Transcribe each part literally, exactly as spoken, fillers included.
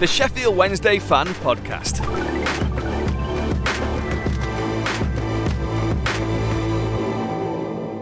The Sheffield Wednesday Fan Podcast.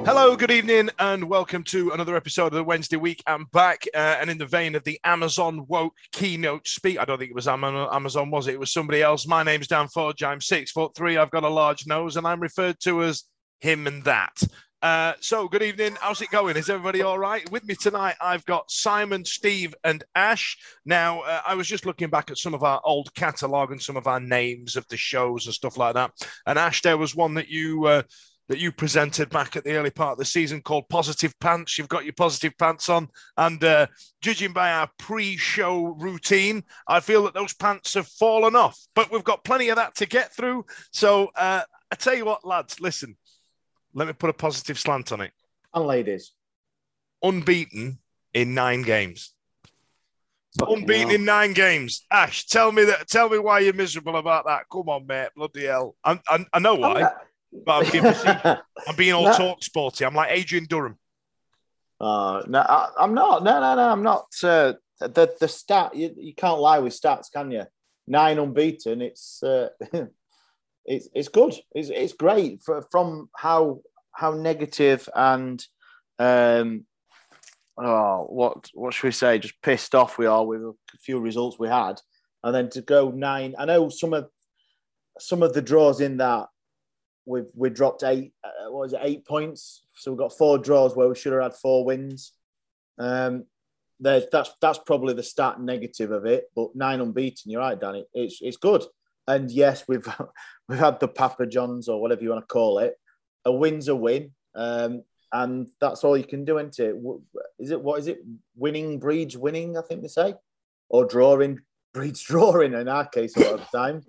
Hello, good evening, and welcome to another episode of the Wednesday Week. I'm back, uh, and in the vein of the Amazon woke keynote speak, I don't think it was Amazon, was it? It was somebody else. My name's Dan Forge. I'm six foot three. I've got a large nose, and I'm referred to as him and that. Uh, so, good evening. How's it going? Is everybody all right? With me tonight, I've got Simon, Steve and Ash. Now, uh, I was just looking back at some of our old catalogue and some of our names of the shows and stuff like that. And Ash, there was one that you uh, that you presented back at the early part of the season called Positive Pants. You've got your positive pants on. And uh, judging by our pre-show routine, I feel that those pants have fallen off. But we've got plenty of that to get through. So, uh, I tell you what, lads, listen. Let me put a positive slant on it. And ladies. Unbeaten in nine games. Fucking Unbeaten hell. in nine games. Ash, tell me that. Tell me why you're miserable about that. Come on, mate. Bloody hell. I, I, I know why, I'm but I'm, being, I'm being all no. talk sporty. I'm like Adrian Durham. Uh, no, I, I'm not. No, no, no, I'm not. Uh, the the stat, you, you can't lie with stats, can you? Nine unbeaten, it's... Uh, It's it's good. It's it's great for, from how how negative and um oh what what should we say? Just pissed off we are with a few results we had, and then to go nine. I know some of some of the draws in that we've we dropped eight. Uh, what is it? Eight points. So we've got four draws where we should have had four wins. Um, there's that's that's probably the stat negative of it. But nine unbeaten. You're right, Danny. It's it's good. And yes, we've we've had the Papa Johns or whatever you want to call it. A win's a win, um, and that's all you can do, isn't it? Is it what is it? Winning breeds winning, I think they say, or drawing breeds drawing. In our case, a lot of the time.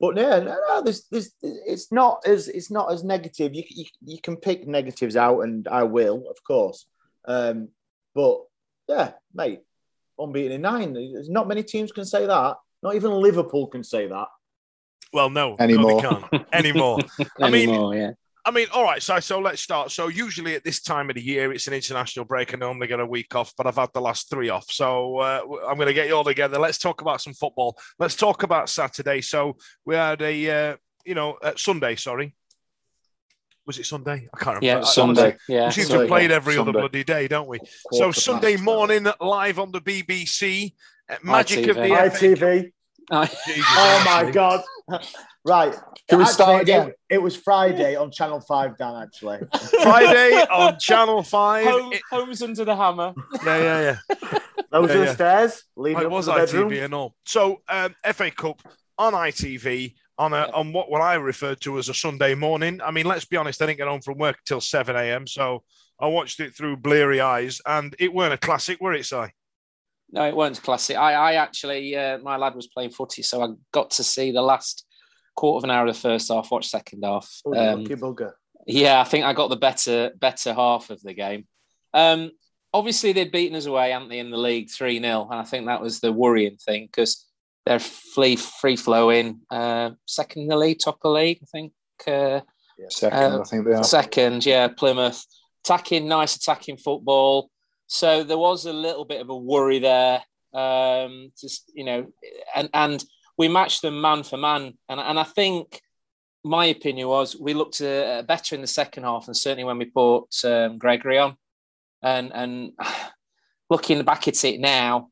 But yeah, no, no, this this it's not as it's not as negative. You you, you can pick negatives out, and I will, of course. Um, but yeah, mate, unbeaten in nine. There's not many teams can say that. Not even Liverpool can say that. Well, no, anymore. No, they can't. Anymore. I mean, anymore, yeah. I mean, all right, so, so let's start. So usually at this time of the year, it's an international break. I normally get a week off, but I've had the last three off. So uh, I'm going to get you all together. Let's talk about some football. Let's talk about Saturday. So we had a, uh, you know, uh, Sunday, sorry. Was it Sunday? I can't remember. Yeah, I, Sunday. Yeah, we seem to have played every Sunday. Other bloody day, don't we? So Sunday past, morning, live on the B B C. Magic I T V. Of the I T V. Oh my God! Right, can we actually, start again? It, it was Friday on Channel Five, Dan. Actually, Friday on Channel Five. Home, it... Home's under the hammer. Yeah, yeah, yeah. Those yeah, are the yeah. stairs. Leading it was to the I T V bedroom. And all. So um, F A Cup on I T V. On, a, on what what I referred to as a Sunday morning. I mean, let's be honest, I didn't get home from work till seven a.m. So I watched it through bleary eyes, and it weren't a classic, were it, Si? No, it weren't a classic. I, I actually, uh, my lad was playing footy, so I got to see the last quarter of an hour of the first half, watched second half. Oh, um, lucky bugger. Yeah, I think I got the better better half of the game. Um, obviously they'd beaten us away, hadn't they, in the league three nil, and I think that was the worrying thing because they're free, free flowing, uh, second in the league, top of the league, I think. Uh, yeah, second, uh, I think they are. Second, yeah, Plymouth. Attacking, nice attacking football. So there was a little bit of a worry there. Um, just, you know, and, and we matched them man for man. And, and I think my opinion was we looked uh, better in the second half, and certainly when we brought um, Gregory on. And, and looking back at it now,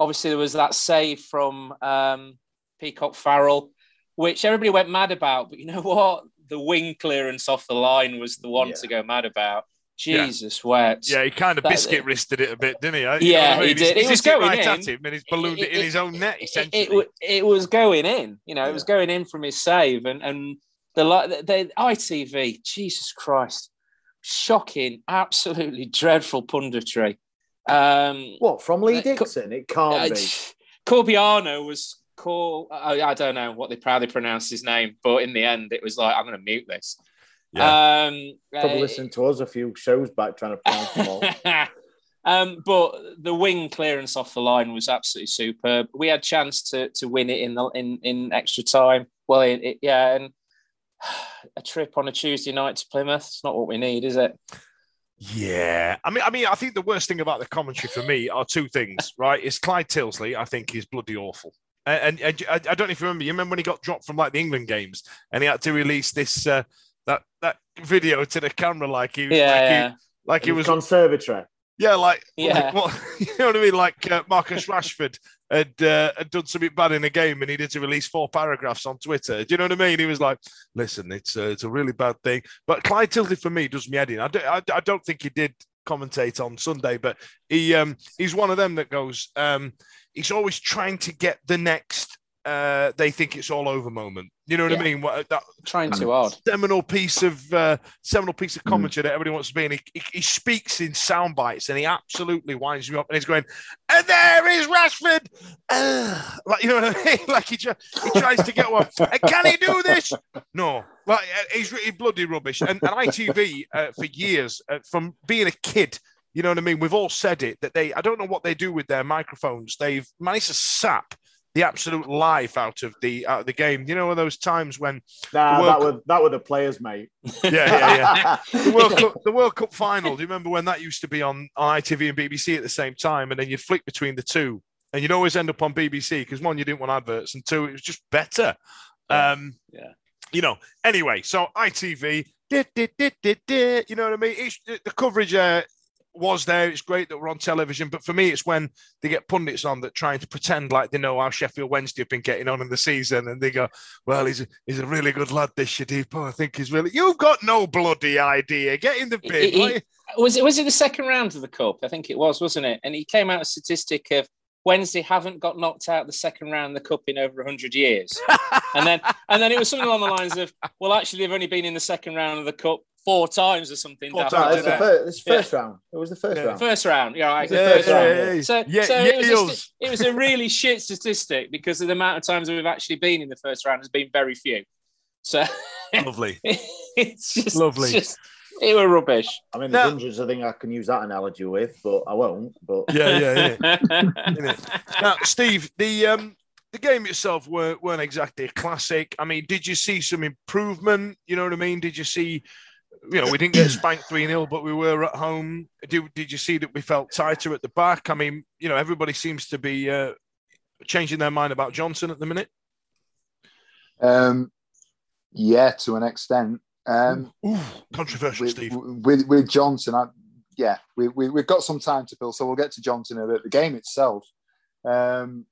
obviously there was that save from um, Peacock-Farrell, which everybody went mad about. But you know what? The wing clearance off the line was the one yeah. to go mad about. Jesus yeah. wept. Yeah, he kind of that, biscuit wristed it a bit, didn't he? You yeah, know what I mean? he did. He was going right in. At him and he's ballooned it, it, it in his own net, essentially. It, it, it was going in. You know, yeah. it was going in from his save. And, and the, the I T V, Jesus Christ, shocking, absolutely dreadful punditry. Um, what, from Lee Dixon? It can't uh, be. Corbiano was called... I, I don't know what they proudly pronounced his name, but in the end, it was like, I'm going to mute this. Yeah. Um, Probably uh, listened to us a few shows back trying to pronounce them all. um, but the wing clearance off the line was absolutely superb. We had a chance to to win it in the in, in extra time. Well, it, it, yeah, and a trip on a Tuesday night to Plymouth's not what we need, is it? Yeah, I mean, I mean, I think the worst thing about the commentary for me are two things, right? It's Clive Tyldesley. I think is bloody awful. And, and, and I don't know if you remember. You remember when he got dropped from like the England games, and he had to release this. Uh, That that video to the camera, like he, yeah, like, yeah. He, like he was conservatory. Yeah, like, yeah. like what, you know what I mean? Like uh, Marcus Rashford had, uh, had done something bad in a game and he needed to release four paragraphs on Twitter. Do you know what I mean? He was like, listen, it's a, it's a really bad thing. But Clive Tiltley, for me, does me head in. I don't, I, I don't think he did commentate on Sunday, but he um, he's one of them that goes, um, he's always trying to get the next... Uh, they think it's all over moment. You know what yeah. I mean? What, that, Trying too hard. Seminal piece of uh, seminal piece of commentary mm. that everybody wants to be in. He, he, he speaks in sound bites and he absolutely winds me up. And he's going, and there is Rashford. Uh, like you know what I mean? Like he, he tries to get one. And can he do this? No. Like he's really bloody rubbish. And, and I T V uh, for years, uh, from being a kid. You know what I mean? We've all said it that they. I don't know what they do with their microphones. They've managed to sap the absolute life out of the out of the game. You know, those times when nah, that were that were the players, mate. Yeah, yeah, yeah. the World Cup, the World Cup final. Do you remember when that used to be on, on I T V and B B C at the same time, and then you'd flick between the two, and you'd always end up on B B C because one, you didn't want adverts, and two, it was just better. Yeah. Um, yeah. You know. Anyway, so I T V. Did, did, did, did, did, you know what I mean? It's, the coverage. Uh, was there. It's great that we're on television, but for me, it's when they get pundits on that trying to pretend like they know how Sheffield Wednesday have been getting on in the season, and they go, well, he's a, he's a really good lad, this Shadipo. I think he's really... You've got no bloody idea. Get in the bin. He, he, was, it, was it the second round of the Cup? I think it was, wasn't it? And he came out a statistic of Wednesday haven't got knocked out the second round of the Cup in over one hundred years. and then and then it was something along the lines of, well, actually, they've only been in the second round of the Cup Four times or something. Four times. It's the first, yeah. first round. It was the first yeah. round. First round. Yeah, right. yeah, first yeah, round. Yeah, yeah. So, yeah, so yeah, it, was yeah. st- it was a really shit statistic because of the amount of times we've actually been in the first round has been very few. So lovely. it's just lovely. Just, it were rubbish. I mean, there's hundreds of things I can use that analogy with, but I won't. But yeah, yeah, yeah. Now, Steve, the um, the game itself weren't, weren't exactly a classic. I mean, did you see some improvement? You know what I mean? Did you see? You know, we didn't get spanked three nil, but we were at home. Did, did you see that we felt tighter at the back? I mean, you know, everybody seems to be uh, changing their mind about Johnson at the minute. Um, yeah, to an extent. Um, Ooh, controversial, with, Steve. With, with Johnson, I, yeah, we, we, we've got some time to fill, so we'll get to Johnson in a bit. The game itself, um,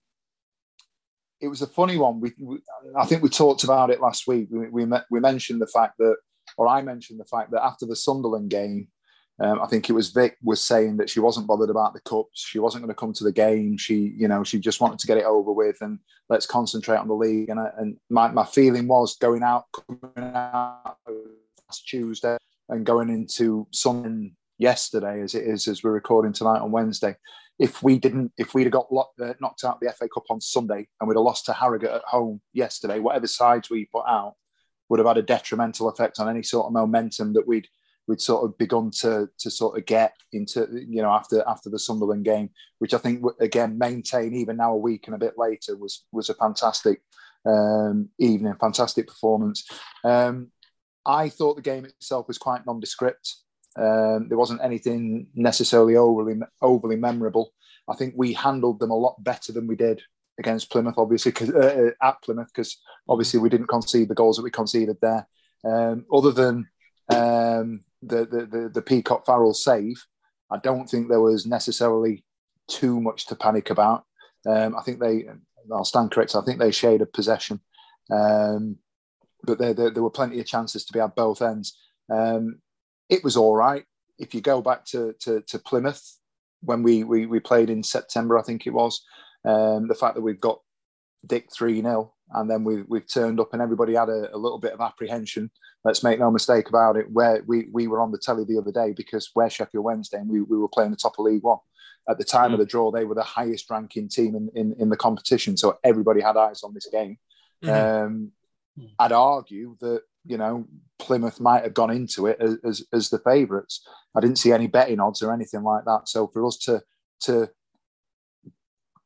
it was a funny one. We, we, I think we talked about it last week. We, we, we mentioned the fact that Or I mentioned the fact that after the Sunderland game, um, I think it was Vic was saying that she wasn't bothered about the cups. She wasn't going to come to the game. She, you know, she just wanted to get it over with and let's concentrate on the league. And I, and my, my feeling was going out, coming out last Tuesday and going into Sunday yesterday, as it is as we're recording tonight on Wednesday. If we didn't, if we'd have got locked, uh, knocked out the F A Cup on Sunday and we'd have lost to Harrogate at home yesterday, whatever sides we put out would have had a detrimental effect on any sort of momentum that we'd we'd sort of begun to to sort of get into, you know, after after the Sunderland game, which I think, again, maintain even now a week and a bit later was was a fantastic um, evening, fantastic performance. Um, I thought the game itself was quite nondescript. Um, there wasn't anything necessarily overly overly memorable. I think we handled them a lot better than we did against Plymouth, obviously, cause, uh, at Plymouth, because obviously we didn't concede the goals that we conceded there. Um, other than um, the, the, the, the Peacock-Farrell save, I don't think there was necessarily too much to panic about. Um, I think they, I'll stand corrected, I think they shared a possession. Um, but there, there, there were plenty of chances to be at both ends. Um, it was all right. If you go back to, to, to Plymouth, when we, we, we played in September, I think it was, um, the fact that we've got Dick three nil and then we, we've turned up and everybody had a, a little bit of apprehension. Let's make no mistake about it. Where we, we were on the telly the other day because we're Sheffield Wednesday and we, we were playing the top of League One. At the time mm. of the draw, they were the highest ranking team in, in, in the competition. So everybody had eyes on this game. Mm. Um, I'd argue that, you know, Plymouth might have gone into it as, as, as the favourites. I didn't see any betting odds or anything like that. So for us to to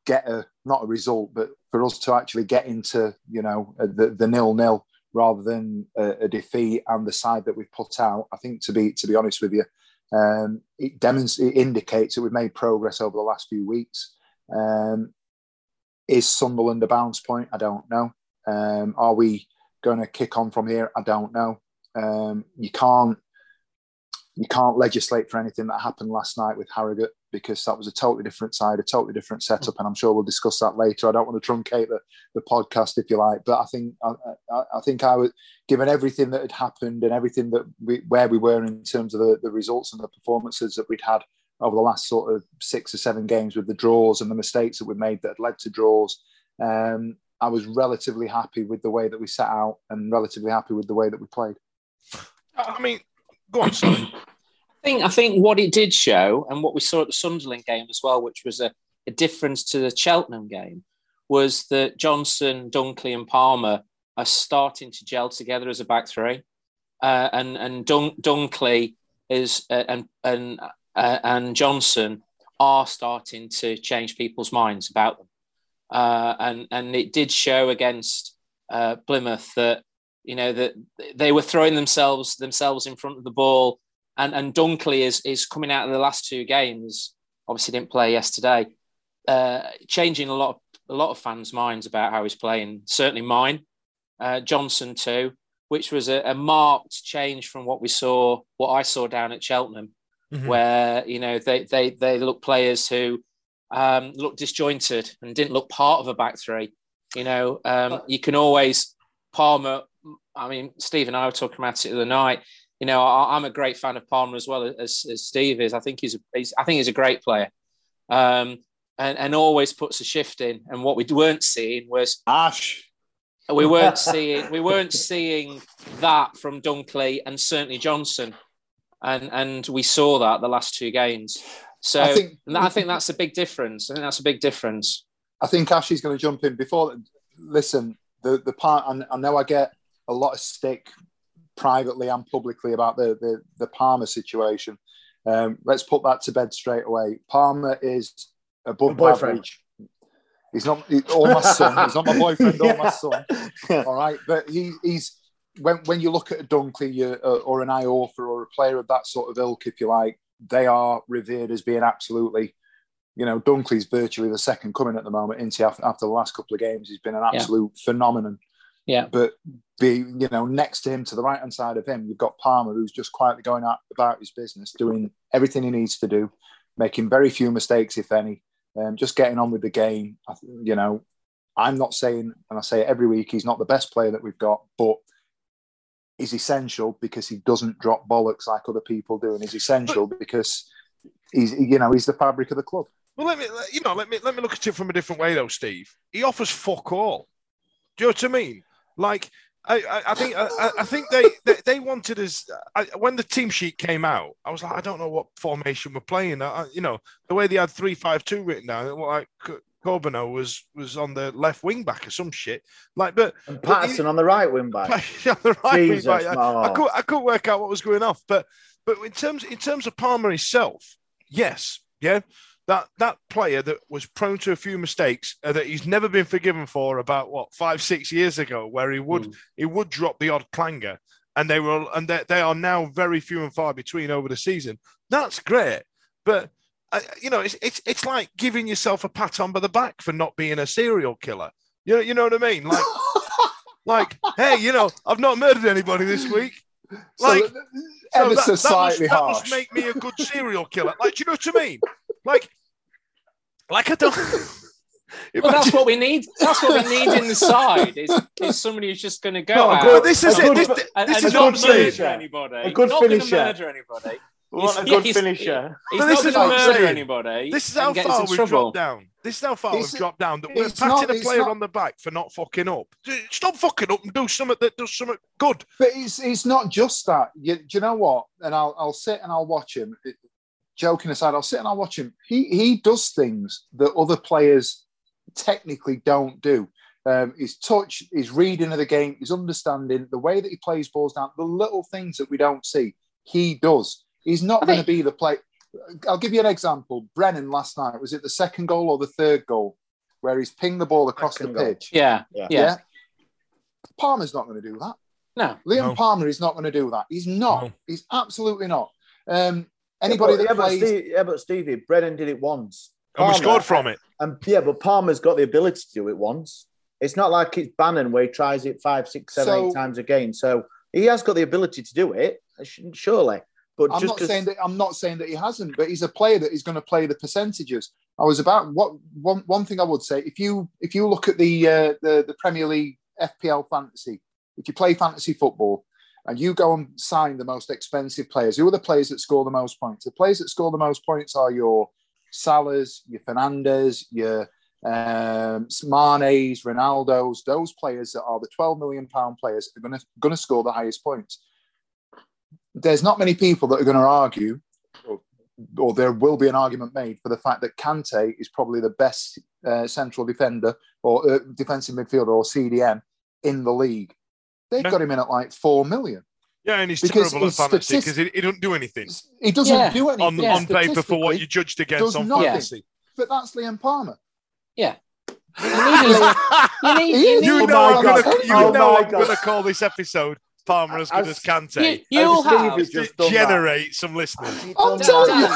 get a, not a result, but for us to actually get into, you know, the, the nil-nil rather than a, a defeat and the side that we've put out, I think, to be to be honest with you, um, it, demonst- it indicates that we've made progress over the last few weeks. Um, is Sunderland a bounce point? I don't know. Um, are we going to kick on from here? I don't know. Um, you can't you can't legislate for anything that happened last night with Harrogate, because that was a totally different side, a totally different setup, and I'm sure we'll discuss that later. I don't want to truncate the, the podcast, if you like, but I think I, I, I think I would, given everything that had happened and everything that we, where we were in terms of the, the results and the performances that we'd had over the last sort of six or seven games with the draws and the mistakes that we've made that had led to draws, um, I was relatively happy with the way that we set out and relatively happy with the way that we played. I mean, go on, sorry. I think, I think what it did show, and what we saw at the Sunderland game as well, which was a, a difference to the Cheltenham game, was that Johnson, Dunkley and Palmer are starting to gel together as a back three. Uh, and and Dun- Dunkley is uh, and and uh, and Johnson are starting to change people's minds about them. Uh, and and it did show against uh, Plymouth that, you know, that they were throwing themselves themselves in front of the ball, and and Dunkley is is coming out of the last two games. Obviously, didn't play yesterday, uh, changing a lot of, a lot of fans' minds about how he's playing. Certainly mine, uh, Johnson too, which was a, a marked change from what we saw, what I saw down at Cheltenham, mm-hmm. where, you know, they they they look players who. Um, looked disjointed and didn't look part of a back three. You know, um, you can always Palmer. I mean, Steve and I were talking about it the other night. You know, I, I'm a great fan of Palmer as well as, as Steve is. I think he's, a, he's I think he's a great player, um, and and always puts a shift in. And what we weren't seeing was Ash. We weren't seeing we weren't seeing that from Dunkley and certainly Johnson, and and we saw that the last two games. So I think, I think that's a big difference. I think that's a big difference. I think Ashley's going to jump in before. Listen, the, the part, and I know I get a lot of stick privately and publicly about the, the, the Palmer situation. Um, let's put that to bed straight away. Palmer is above average. He's not he, or my son. He's not my boyfriend or my son. All right. But he, he's, when, when you look at a Dunkley uh, or an Iorfa or a player of that sort of ilk, if you like, they are revered as being absolutely, you know, Dunkley's virtually the second coming at the moment, isn't he? After, after the last couple of games, he's been an absolute yeah. phenomenon. Yeah. But, be you know, next to him, to the right-hand side of him, you've got Palmer, who's just quietly going out about his business, doing everything he needs to do, making very few mistakes, if any, um, just getting on with the game. I, you know, I'm not saying, and I say it every week, he's not the best player that we've got, but is essential because he doesn't drop bollocks like other people do, and is essential but, because he's, you know, he's the fabric of the club. Well, let me, you know, let me let me look at it from a different way though, Steve. He offers fuck all. Do you know what I mean? Like, I, I think I, I think they, they, they wanted us. I, when the team sheet came out, I was like, I don't know what formation we're playing. I, you know, the way they had three five two written down, it was like, Corbono was was on the left wing back or some shit. Like, but and Patterson but he, on the right wing back. on the right Jesus, wing back. I, I could I couldn't work out what was going off. But but in terms in terms of Palmer himself, yes, yeah, that that player that was prone to a few mistakes uh, that he's never been forgiven for. About what five six years ago, where he would mm. he would drop the odd clanger, and they were and they, they are now very few and far between over the season. That's great, but. Uh, you know, it's it's it's like giving yourself a pat on by the back for not being a serial killer. You know, you know what I mean? Like, like, hey, you know, I've not murdered anybody this week. Like, so, so that, so slightly that, must, harsh. that must make me a good serial killer. Like, do you know what I mean? Like, like I don't. Well, that's what we need. That's what we need in the side is, is somebody who's just going to go no, out. Good, this is a it. Good, this, this and, is and not murder anybody. A good not finisher. Murder anybody. What he's, a good he's, finisher. He's, he's not going to murder anybody. This is how far we've trouble. dropped down. This is how far it's, we've dropped down. That we're patting not, a player not, on the back for not fucking up. Stop fucking up and do something that does something good. But it's it's not just that. You, do you know what? And I'll I'll sit and I'll watch him. Joking aside, I'll sit and I'll watch him. He he does things that other players technically don't do. Um, his touch, his reading of the game, his understanding, the way that he plays balls down, the little things that we don't see, he does. He's not going to be the play. I'll give you an example. Brennan last night, was it the second goal or the third goal where he's pinged the ball across second the goal. pitch? Yeah. yeah. Yeah. Palmer's not going to do that. No. Liam no. Palmer is not going to do that. He's not. No. He's absolutely not. Um, anybody yeah, but, that yeah, plays... But Steve, yeah, but Stevie, Brennan did it once. Palmer, and we scored from it. And yeah, but Palmer's got the ability to do it once. It's not like it's Bannon where he tries it five, six, seven, so, eight times a game. So he has got the ability to do it, surely. But I'm not saying that I'm not saying that he hasn't, but he's a player that is going to play the percentages. I was about what one one thing I would say if you if you look at the uh, the, the Premier League F P L fantasy, if you play fantasy football and you go and sign the most expensive players, who are the players that score the most points? The players that score the most points are your Salahs, your Fernandes, your um, Mane's, Ronaldo's. Those players that are the twelve million pound players are going to going to score the highest points. There's not many people that are going to argue, or, or there will be an argument made for the fact that Kanté is probably the best uh, central defender or uh, defensive midfielder or C D M in the league. They've yeah. got him in at like four million. Yeah, and he's terrible at fantasy because he, he doesn't do anything. He doesn't yeah. do anything. On, yeah. on paper for what you judged against on fantasy. Yeah. But that's Liam Palmer. Yeah. You know I'm going to call this episode Palmer as good as Kanté. You, you'll have to generate that. some listeners. I'm telling you.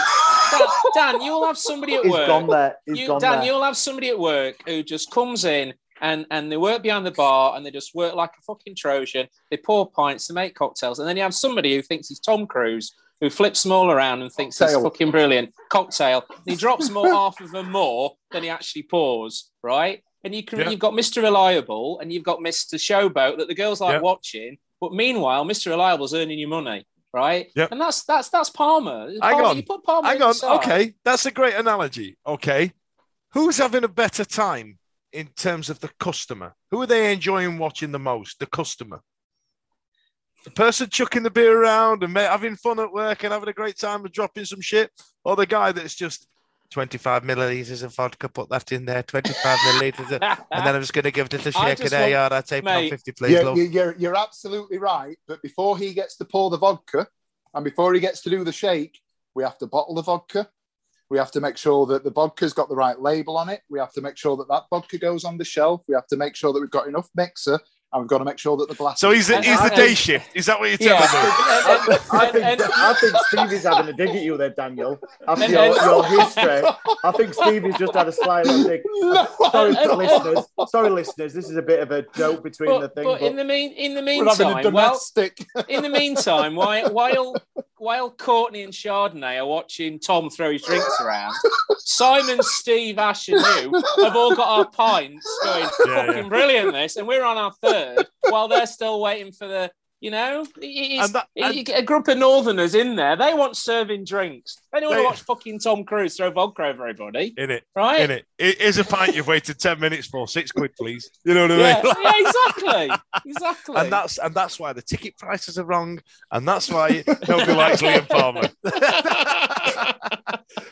Dan, Dan, you'll have somebody at work. He's gone there. He's you, gone Dan, there. You'll have somebody at work who just comes in and, and they work behind the bar and they just work like a fucking Trojan. They pour pints, they make cocktails. And then you have somebody who thinks he's Tom Cruise, who flips them all around and thinks cocktail. he's fucking brilliant. Cocktail. And he drops more half of them more than he actually pours, right? And you can, yeah. you've got Mister Reliable and you've got Mister Showboat that the girls like yeah. watching. But meanwhile, Mister Reliable's earning you money, right? Yep. And that's that's that's Palmer. Hang Palmer, on. You put Palmer Hang on. Side. Okay, that's a great analogy. Okay, who's having a better time in terms of the customer? Who are they enjoying watching the most? The customer, the person chucking the beer around and having fun at work and having a great time and dropping some shit, or the guy that's just twenty-five millilitres of vodka put left in there, twenty-five millilitres. Of, and then I'm just going to give it a shake and A R, want... I'd say pound fifty, please, you're, love. You're, you're absolutely right. But before he gets to pour the vodka and before he gets to do the shake, we have to bottle the vodka. We have to make sure that the vodka's got the right label on it. We have to make sure that that vodka goes on the shelf. We have to make sure that we've got enough mixer. And we've got to make sure that the glass... So he's the, he's the day shift. Is that what you're telling yeah. me? I, think, I, think, I think Stevie's having a dig at you there, Daniel. After your, your history, I think Stevie's just had a slight dig. No. Sorry, listeners. Sorry, listeners. This is a bit of a joke between but, the things. But, but in the mean, in the meantime, well, in the meantime, while while while Courtney and Chardonnay are watching Tom throw his drinks around, Simon, Steve, Ash, and you have all got our pints going. Yeah, fucking yeah. brilliant, this, and we're on our third. While they're still waiting for the, You know, it's, and that, and it, a group of Northerners in there. They want serving drinks. They don't want to watch fucking Tom Cruise throw vodka over everybody. In it, right? In it. It is a pint you've waited ten minutes for. Six quid, please. You know what I yeah. mean? Yeah, exactly, exactly. And that's and that's why the ticket prices are wrong, and that's why nobody likes Liam Palmer.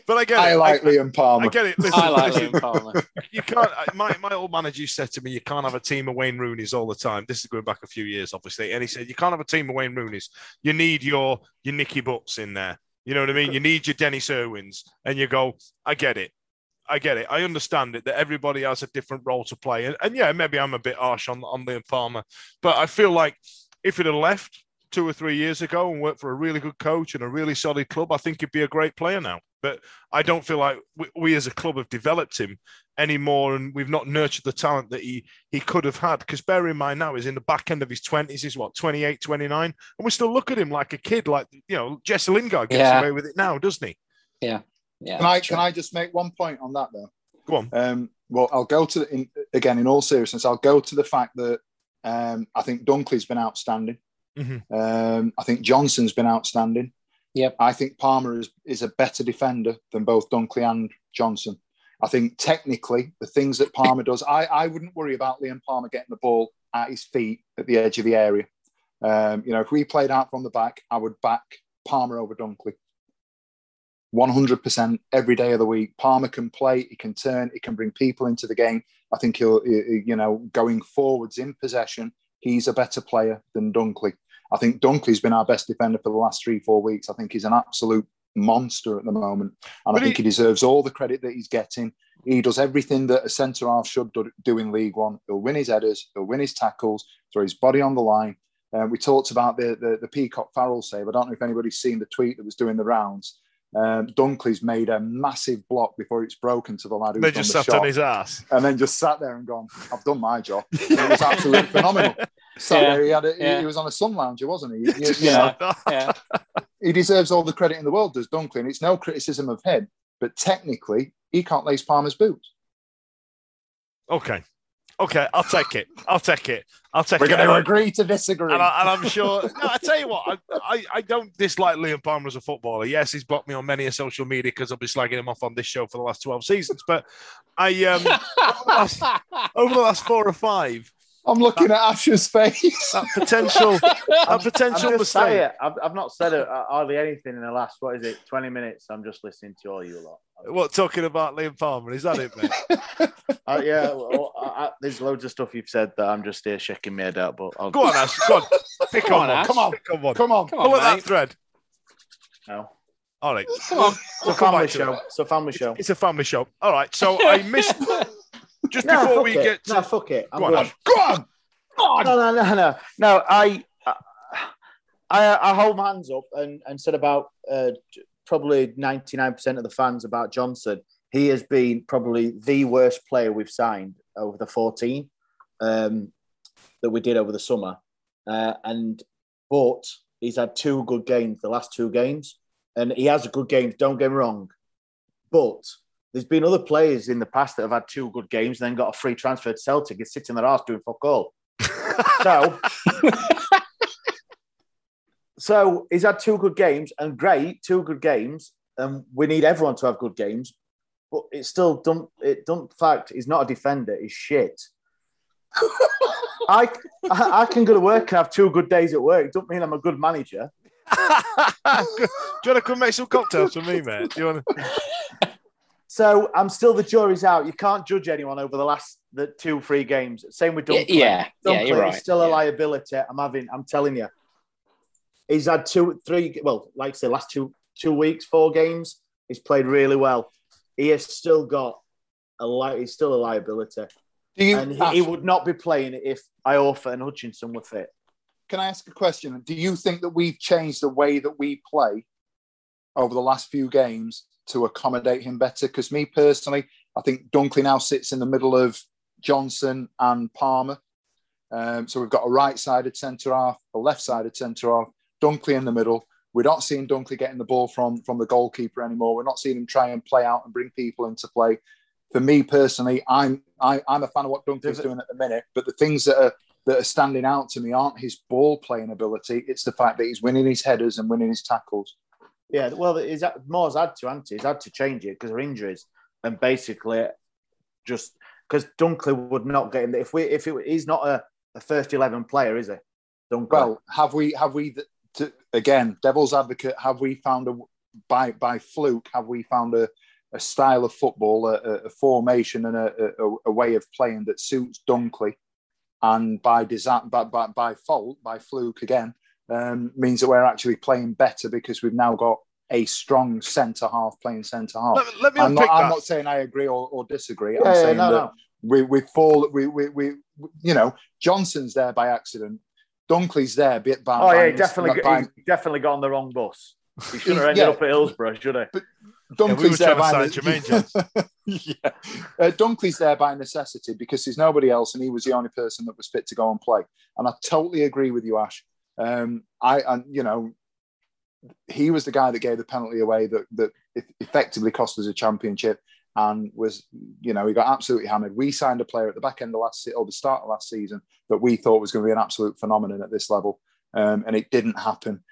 But I get it. I like I, Liam Palmer. I get it. Listen, I like listen. Liam Palmer. You can't. My my old manager used to say to me, "You can't have a team of Wayne Rooney's all the time." This is going back a few years, obviously, and he said, "You can't have a team of Wayne Rooney's. You need your your Nicky Butts in there. You know what I mean? You need your Dennis Irwins." And you go, I get it. I get it. I understand it, that everybody has a different role to play. And, and yeah, maybe I'm a bit harsh on, on Liam Palmer, but I feel like if it had left two or three years ago and worked for a really good coach and a really solid club, I think he'd be a great player now. But I don't feel like we, we as a club have developed him anymore, and we've not nurtured the talent that he he could have had. Because bear in mind now, he's in the back end of his twenties, he's what, twenty-eight, twenty-nine? And we still look at him like a kid, like, you know, Jesse Lingard gets yeah. away with it now, doesn't he? Yeah. yeah. Can I, can I just make one point on that, though? Go on. Um, well, I'll go to, the, in, again, in all seriousness, I'll go to the fact that um, I think Dunkley's been outstanding. Mm-hmm. Um, I think Johnson's been outstanding. Yep. I think Palmer is, is a better defender than both Dunkley and Johnson. I think technically the things that Palmer does, I, I wouldn't worry about Liam Palmer getting the ball at his feet at the edge of the area. Um, you know, if we played out from the back, I would back Palmer over Dunkley. one hundred percent every day of the week. Palmer can play, he can turn, he can bring people into the game. I think he'll, he, you know, going forwards in possession, he's a better player than Dunkley. I think Dunkley's been our best defender for the last three, four weeks. I think he's an absolute monster at the moment. And but I think he, he deserves all the credit that he's getting. He does everything that a centre-half should do, do in League One. He'll win his headers. He'll win his tackles. Throw his body on the line. Uh, we talked about the, the, the Peacock-Farrell save. I don't know if anybody's seen the tweet that was doing the rounds. Um, Dunkley's made a massive block before it's broken to the lad who's done the shot. They just sat on his ass. And then just sat there and gone, I've done my job. And it was absolutely phenomenal. So yeah, he had a, yeah. he was on a sun lounger, wasn't he? he, he you know, yeah. He deserves all the credit in the world, does Dunkley. And it's no criticism of him, but technically, he can't lace Palmer's boots. Okay. Okay, I'll take it. I'll take it. I'll take We're it. We're going to agree to disagree. And, I, and I'm sure... No, I tell you what, I, I, I don't dislike Liam Palmer as a footballer. Yes, he's blocked me on many a social media because I've been slagging him off on this show for the last twelve seasons. But I um, over, the last, over the last four or five... I'm looking that, at Ash's face. That potential, that potential mistake. I've, I've not said it, uh, hardly anything in the last, what is it, twenty minutes. I'm just listening to all you lot. What, talking about Liam Palmer? Is that it, mate? uh, yeah, well, I, I, there's loads of stuff you've said that I'm just here shaking my head out. But I'll... Go on, Ash. Go on. Pick on, on one. Come on. Pick on one. Come on. Come on. Pull at that thread. No. All right. Come on. It's a family show. It's a family show. It's a family show. All right. So I missed... Just no, before we it. get to... No, fuck it. I'm go, on, go on. Go on. No, no, no, no. No, I I, I hold my hands up and, and said about uh, probably ninety-nine percent of the fans about Johnson. He has been probably the worst player we've signed over the fourteen um, that we did over the summer. Uh, and But he's had two good games, the last two games. And he has a good game, don't get me wrong. But... There's been other players in the past that have had two good games and then got a free transfer to Celtic and sitting their arse doing fuck all. so, so he's had two good games and great, two good games, and we need everyone to have good games. But it still don't it don't fact he's not a defender. He's shit. I, I I can go to work and have two good days at work. It don't mean I'm a good manager. Do you want to come make some cocktails for me, mate? Do you want to? So I'm still the jury's out. You can't judge anyone over the last the two, three games. Same with Dunkley. Yeah, Dunkley yeah, you're right. Is still a yeah. liability. I'm having. I'm telling you, he's had two, three. Well, like I say, last two, two weeks, four games. He's played really well. He has still got a li- He's still a liability. Do you and he, he would not be playing if Iorfa and Hutchinson were fit. Can I ask a question? Do you think that we've changed the way that we play over the last few games to accommodate him better? Because me personally, I think Dunkley now sits in the middle of Johnson and Palmer. Um, so we've got a right-sided centre-half, a left-sided centre-half, Dunkley in the middle. We're not seeing Dunkley getting the ball from, from the goalkeeper anymore. We're not seeing him try and play out and bring people into play. For me personally, I'm I, I'm a fan of what Dunkley's doing at the minute, but the things that are that are standing out to me aren't his ball playing ability. It's the fact that he's winning his headers and winning his tackles. Yeah, well, he's, Moore's had to, hasn't he? He's had to change it because of injuries. And basically just because Dunkley would not get him. If we, if it, he's not a, a first eleven player, is he? Dunkley. Well, have we, have we, to, again, devil's advocate, have we found a, by by fluke, have we found a, a style of football, a, a formation and a, a, a way of playing that suits Dunkley? And by design, by, by, by fault, by fluke again, um, means that we're actually playing better because we've now got a strong centre half playing centre half. Let, let me I'm, not, I'm not saying I agree or, or disagree. Yeah, I'm saying no, that no. we we fall. We, we we you know Johnson's there by accident. Dunkley's there bit by. Oh by yeah, he definitely got, by, he definitely got on the wrong bus. He should have ended yeah, up at Hillsborough, should he? But, Dunkley's yeah, we there by the... yeah. uh, Dunkley's there by necessity because there's nobody else, and he was the only person that was fit to go and play. And I totally agree with you, Ash. Um, I, and you know, he was the guy that gave the penalty away that that effectively cost us a championship, and was, you know, he got absolutely hammered. We signed a player at the back end of last se- or the start of last season that we thought was going to be an absolute phenomenon at this level, um, and it didn't happen.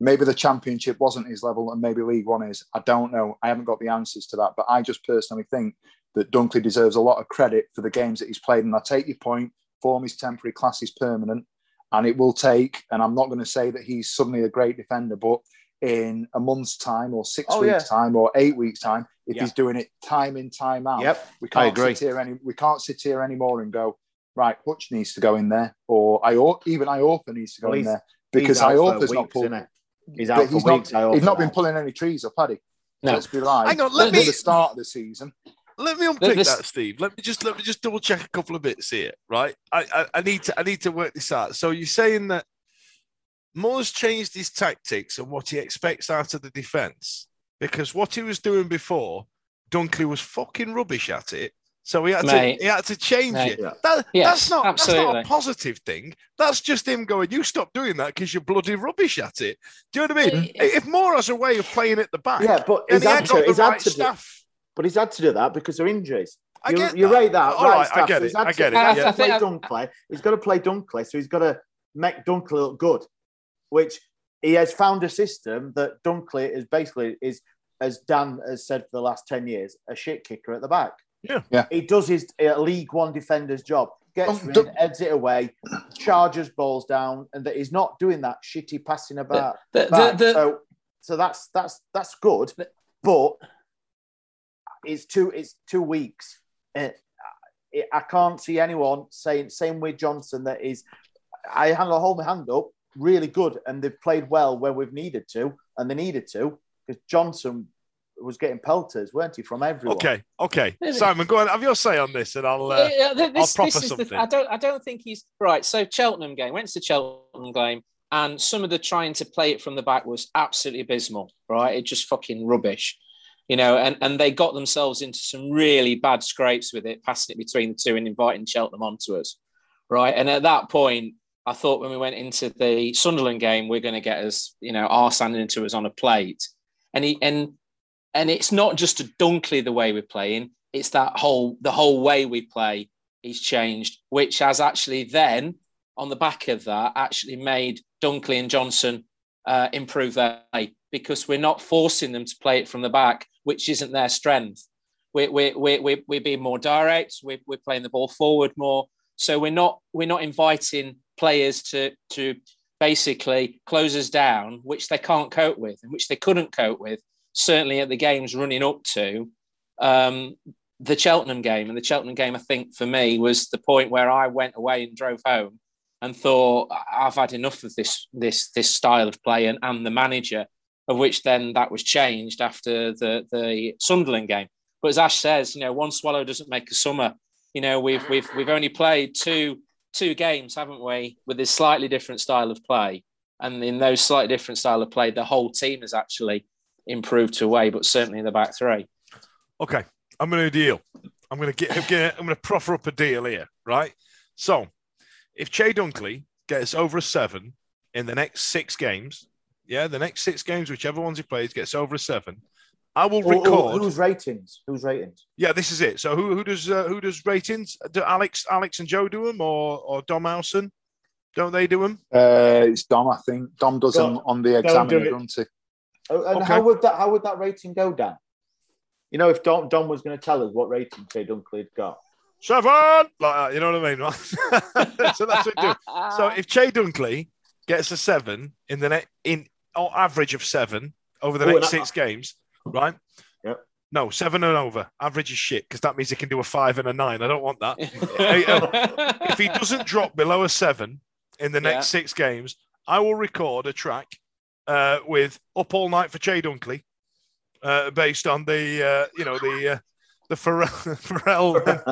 Maybe the championship wasn't his level and maybe League One is. I don't know. I haven't got the answers to that. But I just personally think that Dunkley deserves a lot of credit for the games that he's played. And I take your point, form is temporary, class is permanent. And it will take, and I'm not going to say that he's suddenly a great defender, but in a month's time or six oh, weeks' yeah. time or eight weeks' time, if yeah. he's doing it time in, time out, yep. we can't I agree. sit here any, we can't sit here anymore and go, right, Hutch needs to go in there or Iorfa, even Iorfa needs to go well, in there because Iorfa's not pulling it. He's out for weeks. He's not been pulling any trees up, had he? No. Let's be live. Hang on, let me the start of the season. Let me unpick that, Steve. Let me just let me just double check a couple of bits here, right? I, I, I need to I need to work this out. So you're saying that Moore's changed his tactics and what he expects out of the defence because what he was doing before, Dunkley was fucking rubbish at it. So he had Mate. to he had to change Mate. it. Yeah. That, yes, that's not absolutely. that's not a positive thing. That's just him going, you stop doing that because you're bloody rubbish at it. Do you know what I mean? It, if Moore has a way of playing at the back, yeah, but he's had to, he's right had to staff. Do, but he's had to do that because they're injuries. I you, get you that. rate that. All right, right I get so it. I get to, it. He yeah. yeah. Dunkley. He's got to play Dunkley, so he's got to make Dunkley look good, which he has found a system that Dunkley is basically, is, as Dan has said for the last ten years, a shit kicker at the back. Yeah. yeah, he does his uh, League One defender's job. Gets rid, heads it away, charges balls down, and that he's not doing that shitty passing about. The, the, the, the, so, so that's that's that's good, but it's two it's two weeks. It, it, I can't see anyone saying same with Johnson that is. I handle hold my hand up, really good, and they've played well where we've needed to, and they needed to because Johnson was getting pelters, weren't he, from everyone? Okay, okay. Simon, go on. Have your say on this, and I'll uh, yeah, this, I'll proper this is something. The, I don't, I don't think he's right. So Cheltenham game went to the Cheltenham game, and some of the trying to play it from the back was absolutely abysmal. Right, it just fucking rubbish, you know. And and they got themselves into some really bad scrapes with it, passing it between the two and inviting Cheltenham onto us. Right, and at that point, I thought when we went into the Sunderland game, we're going to get us, you know, arse handed into us on a plate, and he and. And it's not just a Dunkley the way we're playing; it's that whole the whole way we play is changed, which has actually then, on the back of that, actually made Dunkley and Johnson uh, improve their play because we're not forcing them to play it from the back, which isn't their strength. We're we we we we're being more direct. We're we're playing the ball forward more, so we're not we're not inviting players to to basically close us down, which they can't cope with and which they couldn't cope with. Certainly at the games running up to um, the Cheltenham game. And the Cheltenham game, I think, for me, was the point where I went away and drove home and thought, I've had enough of this this this style of play and, and the manager, of which then that was changed after the, the Sunderland game. But as Ash says, you know, one swallow doesn't make a summer. You know, we've we've we've only played two two games, haven't we, with this slightly different style of play. And in those slightly different style of play, the whole team has actually improved to away, but certainly in the back three. Okay, I'm going to deal. I'm going to get, get. I'm going to proffer up a deal here, right? So, if Che Dunkley gets over a seven in the next six games, yeah, the next six games, whichever ones he plays, gets over a seven, I will record. Ooh, ooh, who's ratings? Who's ratings? Yeah, this is it. So who who does uh, who does ratings? Do Alex Alex and Joe do them, or or Dom Howson? Don't they do them? Uh, it's Dom, I think. Dom does Dom, them on the Examiner, do doesn't he? Oh, and okay. how would that how would that rating go, Dan? You know, if Dom Dom was going to tell us what rating say Dunkley'd got. Seven, like that, you know what I mean, right? So that's what we do. So if Che Dunkley gets a seven in the net, in on average of seven over the Ooh, next that, six games, right? Yep. No, seven and over. Average is shit because that means he can do a five and a nine. I don't want that. If he doesn't drop below a seven in the next yeah. six games, I will record a track uh, with "Up All Night" for Che Dunkley, uh, based on the uh, you know the uh, the Pharrell. Pharrell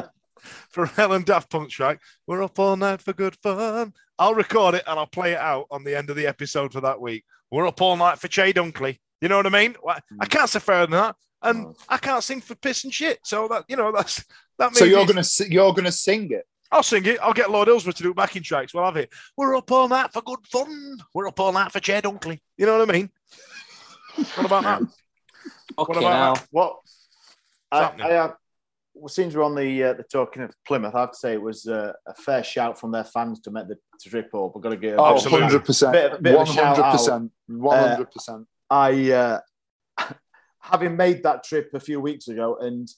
Pharrell and Daft Punk track. We're up all night for good fun. I'll record it and I'll play it out on the end of the episode for that week. We're up all night for Che Dunkley. You know what I mean? I can't say fairer than that, and oh. I can't sing for piss and shit. So that you know that's that. Means so you're gonna you're gonna sing it. I'll sing it. I'll get Lord Hillsborough to do backing tracks. We'll have it. We're up all night for good fun. We're up all night for Che Dunkley. You know what I mean? What about that? Okay, what about that? What? I, I have. Well, since we're on the uh, the talking of Plymouth, I have to say it was uh, a fair shout from their fans to make the trip up. We've got to give oh, one hundred percent, one hundred percent, one hundred percent. I, uh, having made that trip a few weeks ago, and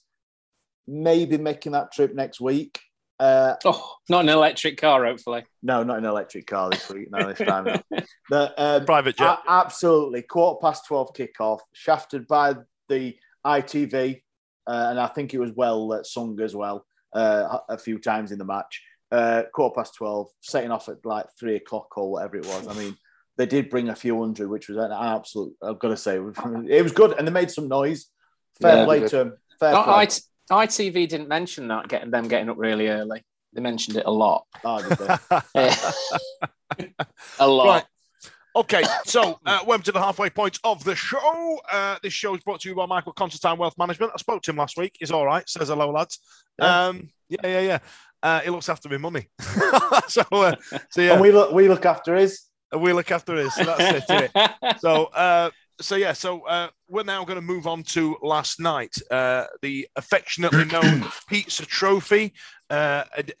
maybe making that trip next week. Uh, oh, not an electric car, hopefully. No, not an electric car this week. No, this time. No. But, um, private jet. A- absolutely, quarter past twelve kickoff, shafted by the I T V. Uh, and I think it was well uh, sung as well uh, a few times in the match. Uh, quarter past twelve, setting off at like three o'clock or whatever it was. I mean, they did bring a few hundred, which was an absolute. I've got to say, it was good, and they made some noise. Fair yeah, play to them. Fair oh, play. I T V didn't mention that getting them getting up really early. They mentioned it a lot. Oh, did they? A lot. Right. Okay, so uh, we're to the halfway point of the show. Uh, this show is brought to you by Michael Constantine Wealth Management. I spoke to him last week. He's all right. Says hello, lads. Yeah, um, yeah, yeah. yeah. Uh, he looks after me money. so, uh, so yeah. And we look, we look after his. And we look after his. So that's it. it. So, uh, so yeah. So uh, we're now going to move on to last night, uh, the affectionately known Pizza Trophy. Uh, at,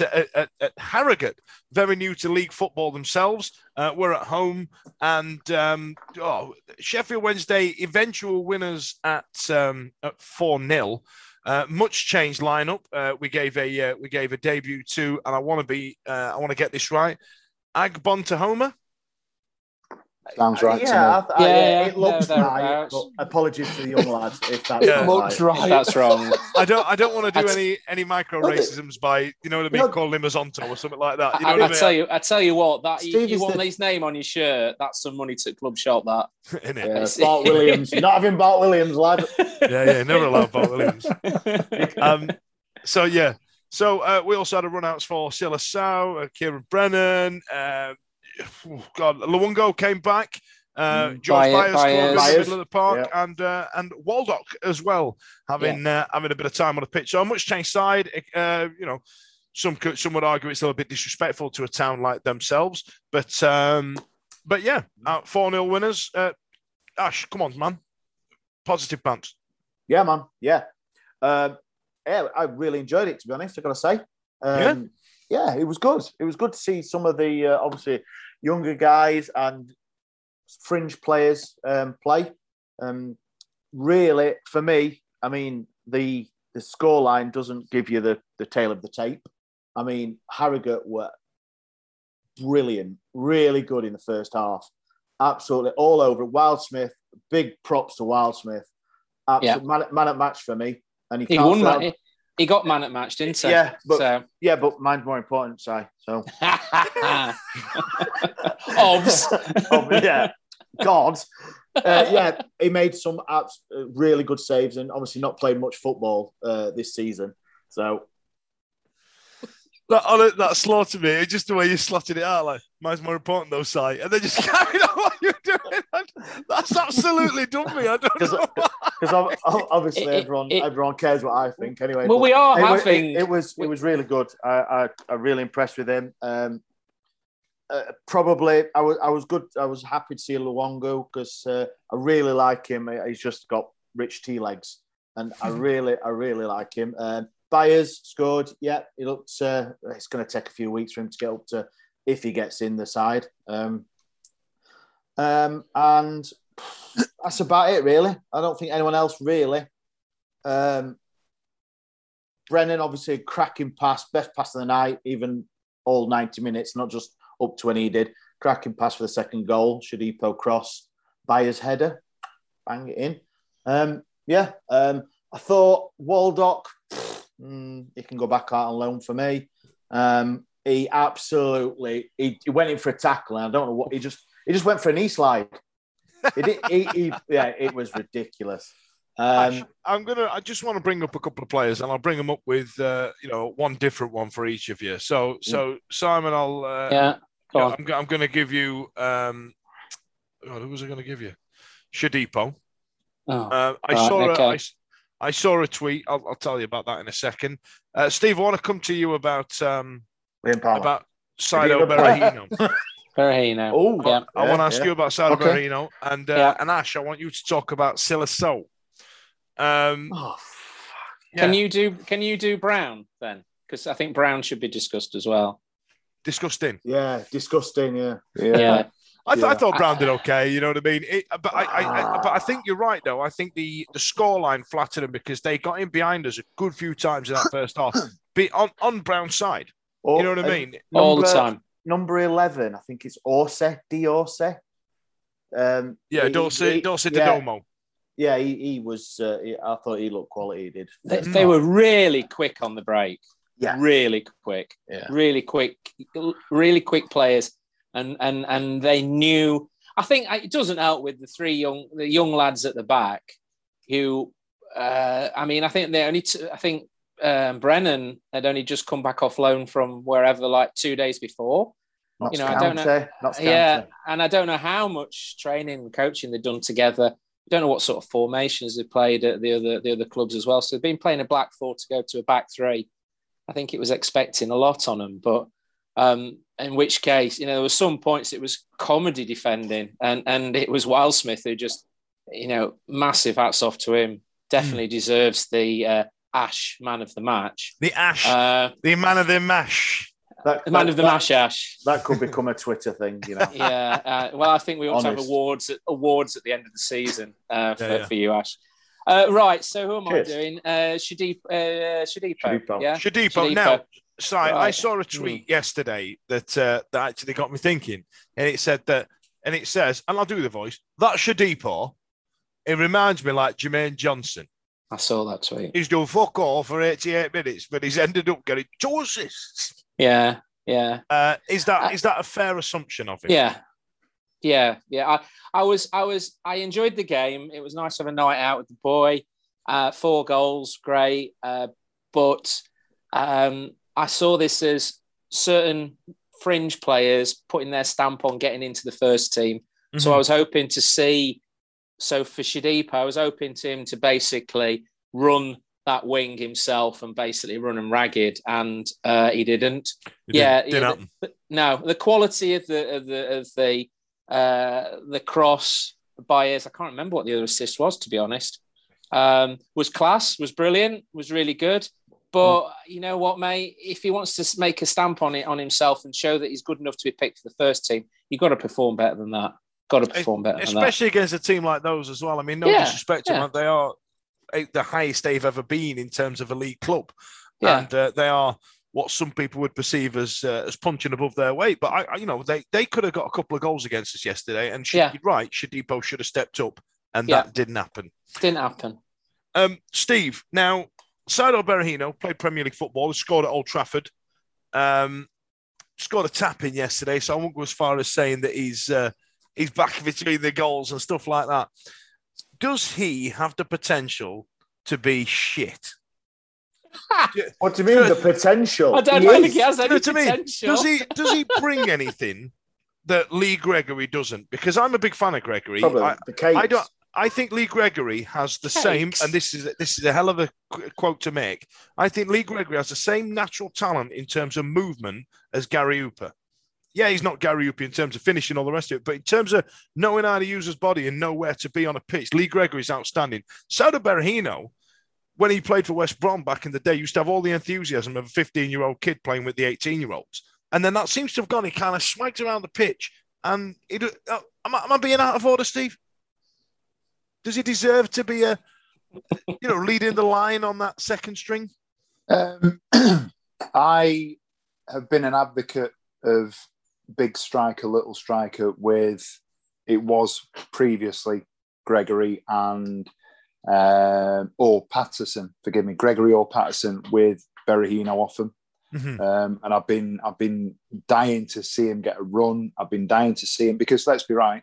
at, at, at Harrogate, very new to league football themselves. Uh, we're at home, and um, oh, Sheffield Wednesday, eventual winners at um, at four nil. Uh, much changed lineup. Uh, we gave a uh, we gave a debut to, and I want to be uh, I want to get this right. Agbon to Homer. Sounds right. Yeah, to me. I, I, yeah, it looks no, right. Apologies to the young lads if that's yeah. looks right. right. If that's wrong. I don't. I don't want to do t- any any micro racisms by you know what I mean, no. calling him a Zonto or something like that. You know I, what I, I mean? tell you, I tell you what. That Steve you, you want the... his name on your shirt. That's some money to club shop. That. Isn't it? Yeah, Bart Williams. Not having Bart Williams, lad. yeah, yeah. Never allowed Bart Williams. um. So yeah. So uh, we also had a runouts for Silasau, uh, Kieran Brennan. Uh, Oh, God, Luongo came back. Uh, George Byers in the middle of the park, yeah. and uh, and Waldock as well, having yeah. uh, having a bit of time on the pitch. So a much changed side. Uh, you know, some could, some would argue it's a little bit disrespectful to a town like themselves, but um, but yeah, four nil winners. Uh, Ash, come on, man, positive pants. Yeah, man. Yeah, uh, yeah. I really enjoyed it. To be honest, I gotta say. Um, yeah. Yeah, it was good. It was good to see some of the, uh, obviously, younger guys and fringe players um, play. Um, really, for me, I mean, the the scoreline doesn't give you the, the tail of the tape. I mean, Harrogate were brilliant, really good in the first half. Absolutely all over. Wildsmith, big props to Wildsmith. Yeah. Man, man at match for me. And he, he can't won that. He- He got man at match, didn't he? Yeah, but so. yeah, but mine's more important, Si. So, obs, oh, yeah, God, uh, yeah, he made some abs- really good saves, and obviously not played much football uh, this season. So that on it, that slaughter me, just the way you slotted it out, like mine's more important though, Si, and they just carried on what you're doing. That's absolutely done me. I don't know. Why. Because obviously it, it, everyone it, everyone cares what I think anyway. Well, we are anyway, having... It, it was it was really good. I, I, I'm really impressed with him. Um, uh, probably I was I was good. I was happy to see Luongo because uh, I really like him. He's just got rich tea legs, and I really I really like him. Um, Byers scored. Yeah, he looks. Uh, it's going to take a few weeks for him to get up to if he gets in the side. Um, um, and that's about it, really. I don't think anyone else really. Um, Brennan, obviously, a cracking pass, best pass of the night, even all ninety minutes, not just up to when he did. Cracking pass for the second goal, Shadipo cross, Byers header, bang it in. Um, yeah, um, I thought Waldock, pff, mm, he can go back out on loan for me. Um, he absolutely, he, he went in for a tackle, and I don't know what, he just he just went for a knee slide. He did, he, he, yeah, it was ridiculous. Um, Actually, I'm gonna. I just want to bring up a couple of players, and I'll bring them up with uh, you know one different one for each of you. So, so Simon, I'll uh, yeah. Go yeah on. I'm, I'm going to give you. Um, God, who was I going to give you? Shadipo. Oh, uh, I right, saw. Okay. A, I, I saw a tweet. I'll, I'll tell you about that in a second. Uh, Steve, I want to come to you about um, about Saido Berahino. Berahino. Oh, yeah. I, I yeah, want to ask yeah. you about Saido okay. Berahino, and uh, yeah. and Ash, I want you to talk about Silasau. Um, oh, yeah. Can you do? Can you do Brown then? Because I think Brown should be discussed as well. Disgusting. Yeah, disgusting. Yeah, yeah. yeah. I, th- yeah. I thought Brown did okay. You know what I mean? It, but I, I, I, but I think you're right though. I think the the scoreline flattered him because they got in behind us a good few times in that first half. Be on on Brown's side. Or, you know what I mean? Uh, All number, the time. Number eleven, I think it's Orse, D Orse. Um, yeah, Dorse, Dorse yeah. Domo. Yeah, he, he was. Uh, he, I thought he looked quality. He did. They, they were really quick on the break. Yeah, really quick. Yeah. really quick, really quick players, and and and they knew. I think it doesn't help with the three young the young lads at the back, who, uh, I mean, I think they only. T- I think um, Brennan had only just come back off loan from wherever, like two days before. Not you know, Kanté. I don't know. Yeah, and I don't know how much training and coaching they've done together. Don't know what sort of formations they played at the other the other clubs as well. So they've been playing a black four to go to a back three. I think it was expecting a lot on them, but um, in which case, you know, there were some points it was comedy defending, and and it was Wildsmith who just, you know, massive hats off to him. Definitely mm. deserves the uh, Ash man of the match. The Ash, uh, the man of the mash. That, Man that, of the that, Mash Ash. That could become a Twitter thing, you know. yeah. Uh, well, I think we ought Honest. to have awards at, awards at the end of the season uh, for, yeah, yeah. for you, Ash. Uh, right. So who am Cheers. I doing? Uh, Shadip, uh, Shadipo. Shadipo. Yeah? Shadipo. Shadipo. Now, Si, right. I saw a tweet mm. yesterday that uh, that actually got me thinking, and it said that, and it says, and I'll do the voice. That Shadipo, it reminds me like Jermaine Johnson. I saw that tweet. He's done fuck all for eighty-eight minutes, but he's ended up getting two assists. Yeah, yeah. Uh, is that I, is that a fair assumption of it? Yeah, yeah, yeah. I, I was, I was, I enjoyed the game. It was nice to have a night out with the boy. Uh, four goals, great. Uh, but um, I saw this as certain fringe players putting their stamp on getting into the first team. Mm-hmm. So I was hoping to see. So for Shadipo, I was hoping to him to basically run that wing himself and basically run him ragged, and uh, he didn't. It yeah, didn't happen. No, the quality of the of the of the uh, the cross Byers. I can't remember what the other assist was, to be honest. Um, was class, was brilliant, was really good. But mm. you know what, mate? If he wants to make a stamp on it on himself and show that he's good enough to be picked for the first team, you've got to perform better than that. Got to perform better, especially than that. against a team like those as well. I mean, no yeah, disrespect to yeah. them, they are the highest they've ever been in terms of a league club, yeah. and uh, they are what some people would perceive as uh, as punching above their weight. But I, I, you know, they they could have got a couple of goals against us yesterday, and should, yeah. you're right, Shadipo should have stepped up, and yeah. that didn't happen. Didn't happen. Um, Steve, now Saido Berahino played Premier League football, scored at Old Trafford, um, scored a tap in yesterday, so I won't go as far as saying that he's uh, he's back between the goals and stuff like that. Does he have the potential to be shit? What do you mean, the potential? I don't know if he has any potential. Does he, does he bring anything that Lee Gregory doesn't? Because I'm a big fan of Gregory. Probably. I, the cakes. I, don't, I think Lee Gregory has the cakes. same, and this is, this is a hell of a quote to make. I think Lee Gregory has the same natural talent in terms of movement as Gary Hooper. yeah, he's not Gary Hooper in terms of finishing, all the rest of it, but in terms of knowing how to use his body and know where to be on a pitch, Lee Gregory is outstanding. Saido Berahino, when he played for West Brom back in the day, used to have all the enthusiasm of a fifteen-year-old kid playing with the eighteen-year-olds. And then that seems to have gone. He kind of swagged around the pitch. And he, uh, am, I, am I being out of order, Steve? Does he deserve to be a, you know, leading the line on that second string? Um, I have been an advocate of big striker, little striker. With it was previously Gregory and uh, or Patterson. Forgive me, Gregory or Patterson with Berahino often. Mm-hmm. Um, and I've been I've been dying to see him get a run. I've been dying to see him because, let's be right,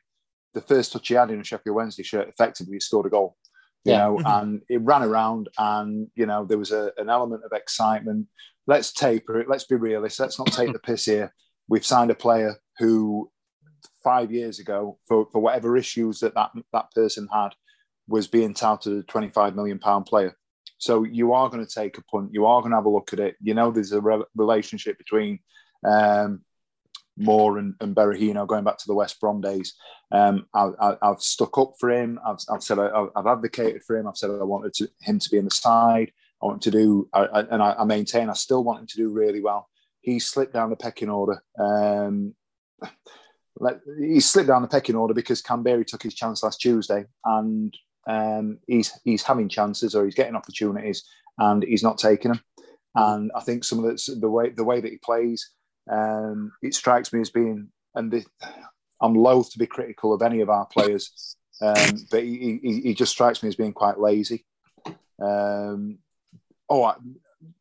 the first touch he had in a Sheffield Wednesday shirt, effectively, he scored a goal. You yeah. know, mm-hmm. and it ran around, and you know there was a, an element of excitement. Let's taper it. Let's be realists. Let's not take the piss here. We've signed a player who five years ago, for, for whatever issues that, that that person had, was being touted as a twenty-five million pound player. So you are going to take a punt. You are going to have a look at it. You know, there's a re- relationship between um, Moore and, and Berahino going back to the West Brom days. Um, I, I, I've stuck up for him. I've, I've said I, I've advocated for him. I've said I wanted to, him to be in the side. I want him to do, I, I, and I, I maintain I still want him to do really well. He slipped down the pecking order. Um, let, he slipped down the pecking order because Cambiri took his chance last Tuesday, and Um, he's he's having chances, or he's getting opportunities, and he's not taking them. And I think some of the, the way the way that he plays, um, it strikes me as being. And the, I'm loath to be critical of any of our players, um, but he, he he just strikes me as being quite lazy. Um, oh, I,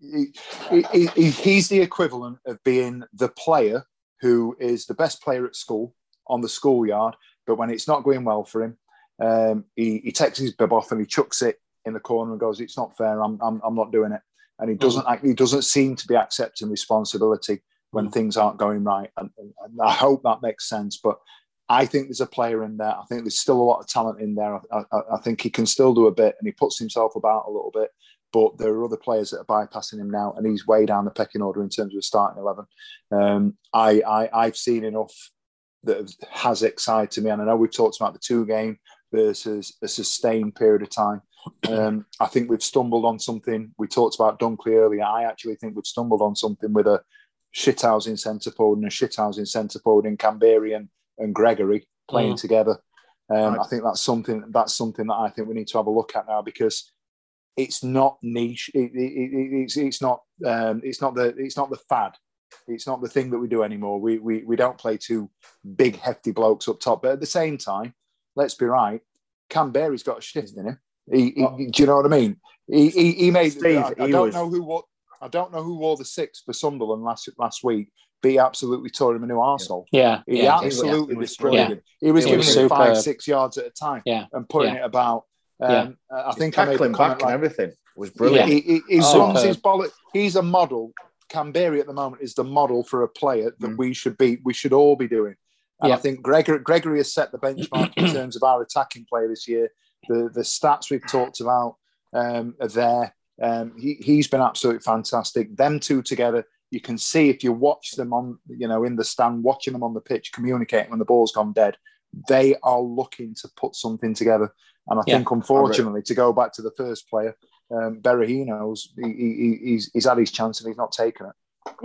he, he, he, he's the equivalent of being the player who is the best player at school on the schoolyard, but when it's not going well for him. Um, he, he takes his bib off and he chucks it in the corner and goes, "It's not fair. I'm I'm, I'm not doing it." And he doesn't mm. he doesn't seem to be accepting responsibility when mm. things aren't going right. And, and, and I hope that makes sense. But I think there's a player in there. I think there's still a lot of talent in there. I, I, I think he can still do a bit, and he puts himself about a little bit. But there are other players that are bypassing him now, and he's way down the pecking order in terms of starting eleven. Um, I, I I've seen enough that has excited me, and I know we've talked about the two game. Versus a sustained period of time. Um, I think we've stumbled on something. We talked about Dunkley earlier. I actually think we've stumbled on something with a shithousing centre forward and a shithousing centre forward in Cambiri and, and Gregory playing mm. together. Um, right. I think that's something that's something that I think we need to have a look at now, because it's not niche. It, it, it, it's it's not um, it's not the it's not the fad. It's not the thing that we do anymore. We we we don't play two big hefty blokes up top, but at the same time. Let's be right. Canberra's got a shift in him. He, he, do you know what I mean? He, he, he made. Steve, I, I he don't was... know who wore. I don't know who wore the six for Sunderland last last week. But he absolutely tore him a new arsehole. Yeah, he yeah, absolutely yeah. destroyed yeah. him. He was, was giving super... him five, six yards at a time yeah. and putting yeah. it about. Um, yeah. I think His I made the back and like, everything was brilliant. Yeah. He, he, he oh, runs his ball. He's a model. Cambiri at the moment is the model for a player that mm. we should be. We should all be doing. And yeah. I think Gregory, Gregory has set the benchmark in terms of our attacking play this year. The the stats we've talked about um, are there. Um, he, he's been absolutely fantastic. Them two together, you can see if you watch them on, you know, in the stand, watching them on the pitch, communicating when the ball's gone dead, they are looking to put something together. And I yeah. think, unfortunately, to go back to the first player, um, Berahino's, he, he, he's, he's had his chance and he's not taken it.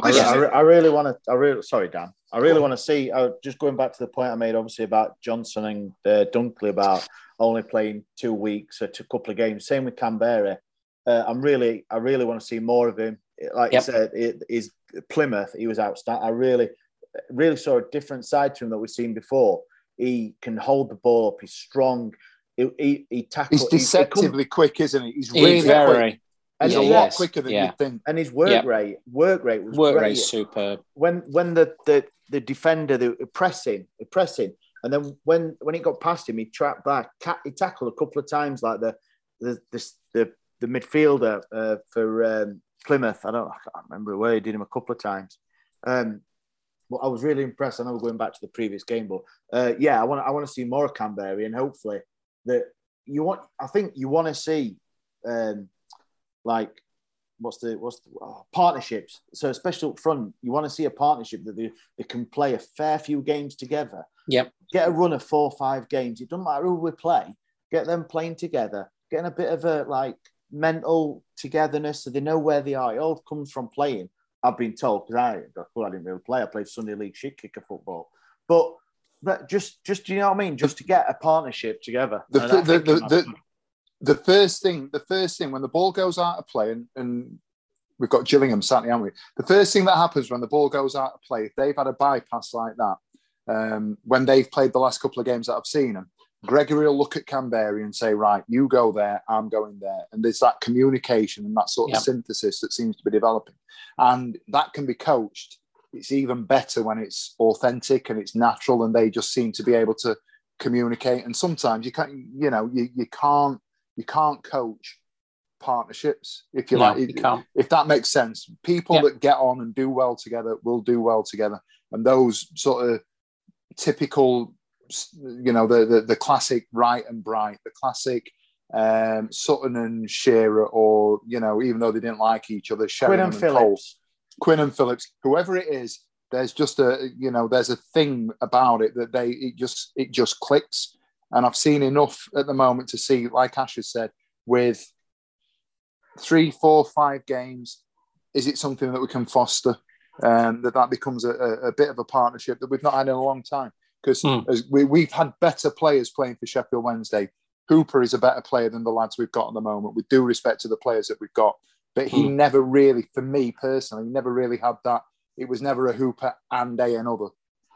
I, I, I really want to. I really sorry, Dan. I really want to see. Uh, just going back to the point I made, obviously about Johnson and uh, Dunkley about only playing two weeks or two couple of games. Same with Canberra. Uh, I'm really, I really want to see more of him. Like yep. you said, it is Plymouth. He was outstanding. I really, really saw a different side to him that we've seen before. He can hold the ball up. He's strong. He, he, he tackles. He's deceptively he quick, isn't he? He's really he's very. quick. And he's a yes. lot quicker than yeah. you think. And his work yeah. rate, work rate was work great. rate superb. When when the the, the defender they were pressing, they were pressing, and then when, when it got past him, he trapped back. He tackled a couple of times, like the the the the, the midfielder uh, for um, Plymouth. I don't, I can't remember where he did him a couple of times. Um, well, I was really impressed. I know we're going back to the previous game, but uh, yeah, I want I want to see more of Canberra, and hopefully that you want. I think you want to see. Um, Like what's the what's the, oh, partnerships. So especially up front, you want to see a partnership that they, they can play a fair few games together. Yep. Get a run of four or five games. It doesn't matter who we play. Get them playing together. Getting a bit of a like mental togetherness so they know where they are. It all comes from playing. I've been told because I, well, I didn't really play. I played Sunday League shit kicker football, but. But just, just do you know what I mean? Just to get a partnership together. The, the, the, the, the first thing, the first thing when the ball goes out of play, and, and we've got Gillingham sat, haven't we? The first thing that happens when the ball goes out of play, if they've had a bypass like that, um, when they've played the last couple of games that I've seen them, Gregory will look at Cambiri and say, right, you go there, I'm going there. And there's that communication and that sort of yeah. synthesis that seems to be developing. And that can be coached. It's even better when it's authentic and it's natural, and they just seem to be able to communicate. And sometimes you can't, you know, you, you can't you can't coach partnerships if you no, like. You can't. If that makes sense, people yeah. that get on and do well together will do well together. And those sort of typical, you know, the the, the classic right and bright, the classic um, Sutton and Shearer, or you know, even though they didn't like each other, Sheridan and, and Phillips. Cole. Quinn and Phillips, whoever it is, there's just a, you know, there's a thing about it that they, it just, it just clicks. And I've seen enough at the moment to see, like Ash has said, with three, four, five games, is it something that we can foster? Um, that that becomes a, a bit of a partnership that we've not had in a long time. Because mm. as we, we've had better players playing for Sheffield Wednesday. Hooper is a better player than the lads we've got at the moment, with due respect to the players that we've got. But he mm. never really, for me personally, never really had that. It was never a Hooper and a another.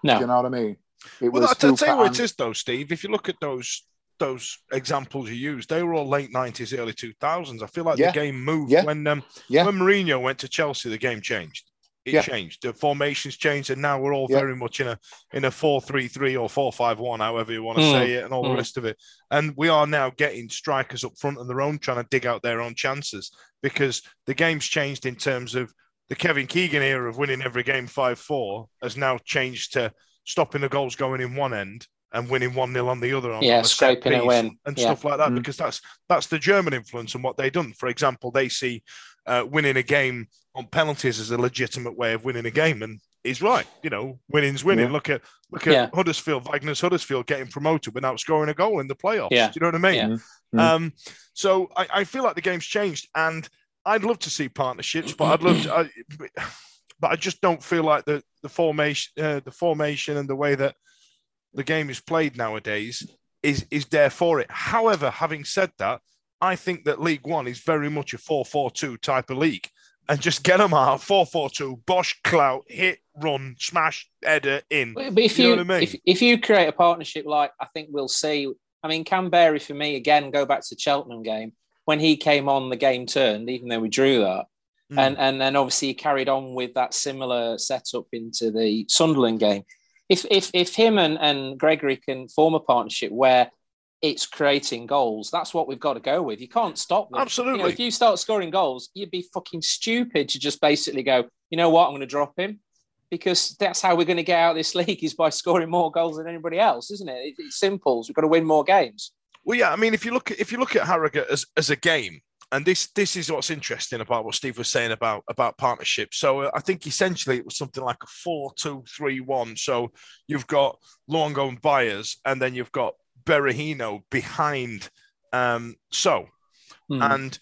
No. Do you know what I mean? It well, was I'll tell you what and... it is, though, Steve. If you look at those those examples you used, they were all late nineties, early two thousands. I feel like yeah. the game moved. Yeah. When um, yeah. when Mourinho went to Chelsea, the game changed. It yeah. changed. The formations changed, and now we're all yeah. very much in a in a four three three or four five one, however you want to mm. say it, and all mm. the rest of it. And we are now getting strikers up front on their own, trying to dig out their own chances, because the game's changed in terms of the Kevin Keegan era of winning every game five four has now changed to stopping the goals going in one end and winning one nil on the other. On yeah, scraping a win. And yeah. stuff like that, mm. because that's that's the German influence and what they've done. For example, they see uh, winning a game on penalties as a legitimate way of winning a game, and he's right. You know, winning's winning. Yeah. Look at look at yeah. Huddersfield, Wagners Huddersfield getting promoted without scoring a goal in the playoffs. Yeah. Do you know what I mean? Yeah. Mm-hmm. Um, so I, I feel like the game's changed, and I'd love to see partnerships, but I'd love to, I, but I just don't feel like the the formation, uh, the formation, and the way that the game is played nowadays is is there for it. However, having said that, I think that League One is very much a four four two type of league. And just get them out, four four two, bosh, clout, hit, run, smash, header, in. But if you, you know what I mean? if, if you create a partnership like I think we'll see, I mean, Cambiri, for me, again, go back to the Cheltenham game. When he came on, the game turned, even though we drew that. Mm. And and then obviously he carried on with that similar setup into the Sunderland game. If if if him and, and Gregory can form a partnership where it's creating goals. That's what we've got to go with. You can't stop them. Absolutely. You know, if you start scoring goals, you'd be fucking stupid to just basically go, you know what, I'm going to drop him, because that's how we're going to get out of this league, is by scoring more goals than anybody else, isn't it? It's simple. We've got to win more games. Well, yeah. I mean, if you look at if you look at Harrogate as, as a game, and this this is what's interesting about what Steve was saying about about partnerships. So uh, I think essentially it was something like a four two three one. So you've got Luongo and Byers, and then you've got Berahino behind um, so mm. and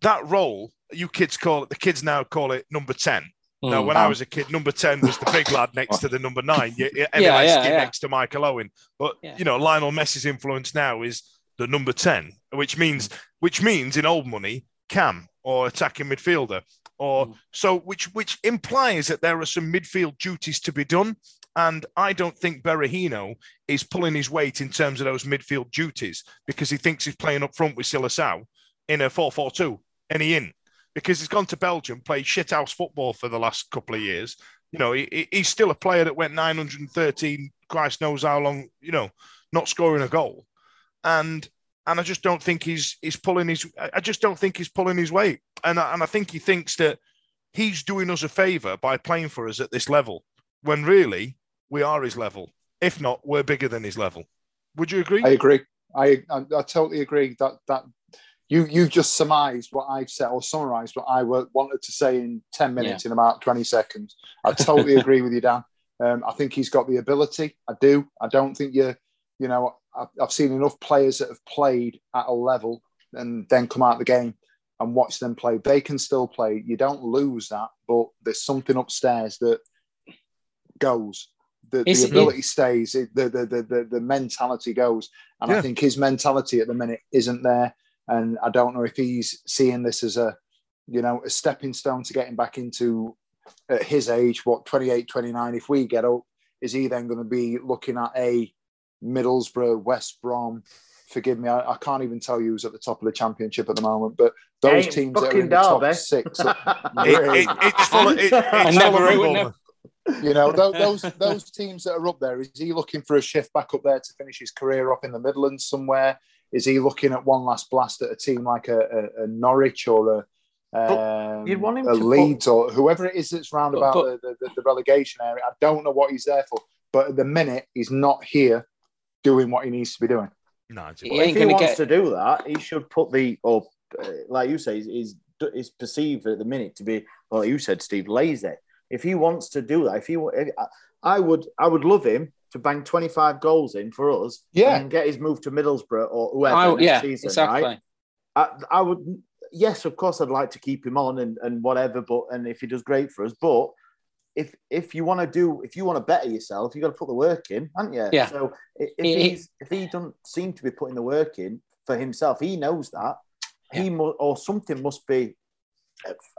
that role, you kids call it, the kids now call it number ten. Mm. Now when um. I was a kid, number ten was the big lad next to the number nine, you, you, yeah, yeah, yeah. next to Michael Owen. But yeah. you know, Lionel Messi's influence now is the number ten, which means which means in old money, cam or attacking midfielder, or mm. so which which implies that there are some midfield duties to be done. And I don't think Berahino is pulling his weight in terms of those midfield duties, because he thinks he's playing up front with Silasau in a four four two, and he in, because he's gone to Belgium, played shithouse football for the last couple of years. You know, he, he's still a player that went nine hundred thirteen, Christ knows how long, you know, not scoring a goal. And and I just don't think he's he's pulling his I just don't think he's pulling his weight. And I, and I think he thinks that he's doing us a favour by playing for us at this level, when really we are his level. If not, we're bigger than his level. Would you agree? I agree. I I, I totally agree. That that you, you've just surmised what I've said or summarised what I wanted to say in ten minutes yeah. in about twenty seconds. I totally agree with you, Dan. Um, I think he's got the ability. I do. I don't think you're, you know, I've, I've seen enough players that have played at a level and then come out of the game and watch them play. They can still play. You don't lose that, but there's something upstairs that goes. The, the ability it, stays. The, the, the, the, the mentality goes. And yeah. I think his mentality at the minute isn't there. And I don't know if he's seeing this as a, you know, a stepping stone to getting back into, at his age, what, twenty-eight, twenty-nine, if we get up, is he then going to be looking at a Middlesbrough, West Brom? Forgive me, I, I can't even tell you who's at the top of the Championship at the moment, but those teams that are in the top six. You know, those those teams that are up there, is he looking for a shift back up there to finish his career up in the Midlands somewhere? Is he looking at one last blast at a team like a, a, a Norwich or a Um, you'd want him to Leeds put, or whoever it is that's round about but, the, the, the relegation area? I don't know what he's there for, but at the minute he's not here doing what he needs to be doing. No, he well, ain't if he wants get... to do that, he should put the or uh, like you say, is is perceived at the minute to be, well, like you said, Steve, lazy. If he wants to do that, if he, I would, I would love him to bang twenty-five goals in for us, yeah, and get his move to Middlesbrough or whoever. I, next yeah, season, exactly. Right? I, I would. Yes, of course, I'd like to keep him on and, and whatever, but and if he does great for us, but if if you want to do, if you want to better yourself, you've got to put the work in, haven't you? Yeah. So if, he, he's, if he doesn't seem to be putting the work in for himself, he knows that. Yeah. He mu- or something must be.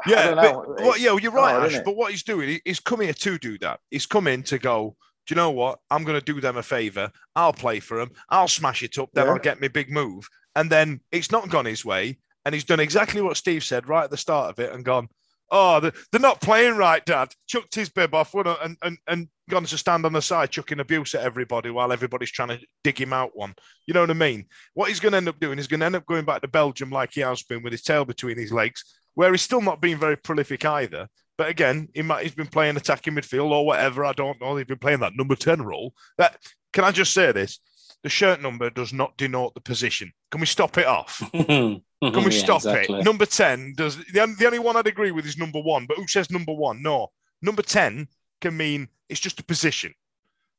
Yeah, I don't know. But, well, yeah, well, you're right, hard, Ash, but what he's doing, he's come here to do that. He's come in to go, do you know what? I'm going to do them a favour. I'll play for them. I'll smash it up. Then yeah. I'll get my big move. And then it's not gone his way. And he's done exactly what Steve said right at the start of it and gone, oh, they're not playing right, Dad. Chucked his bib off and, and, and gone to stand on the side, chucking abuse at everybody while everybody's trying to dig him out one. You know what I mean? What he's going to end up doing is going to end up going back to Belgium like he has been with his tail between his legs, where he's still not been very prolific either. But again, he might, he's been playing attacking midfield or whatever. I don't know. He's been playing that number ten role. That, can I just say this? The shirt number does not denote the position. Can we stop it off? Can we yeah, stop exactly. it? Number ten does. The, the only one I'd agree with is number one, but who says number one? No. Number ten can mean it's just a position.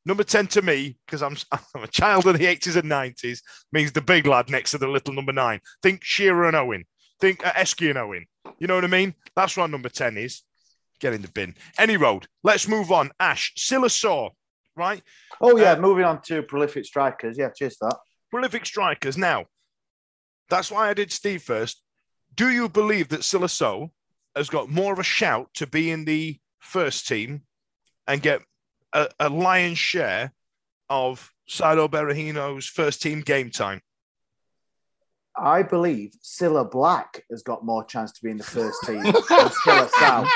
Number ten to me, because I'm, I'm a child of the eighties and nineties, means the big lad next to the little number nine. Think Shearer and Owen. Think uh, Esky and Owen. You know what I mean? That's what number ten is. Get in the bin. Any road. Let's move on. Ash, Silasau. Right. Oh yeah, uh, moving on to prolific strikers. Yeah, cheers that. Prolific strikers. Now, that's why I did Steve first. Do you believe that Silasau has got more of a shout to be in the first team and get a, a lion's share of Saido Berahino's first team game time? I believe Silla Black has got more chance to be in the first team than Silasau.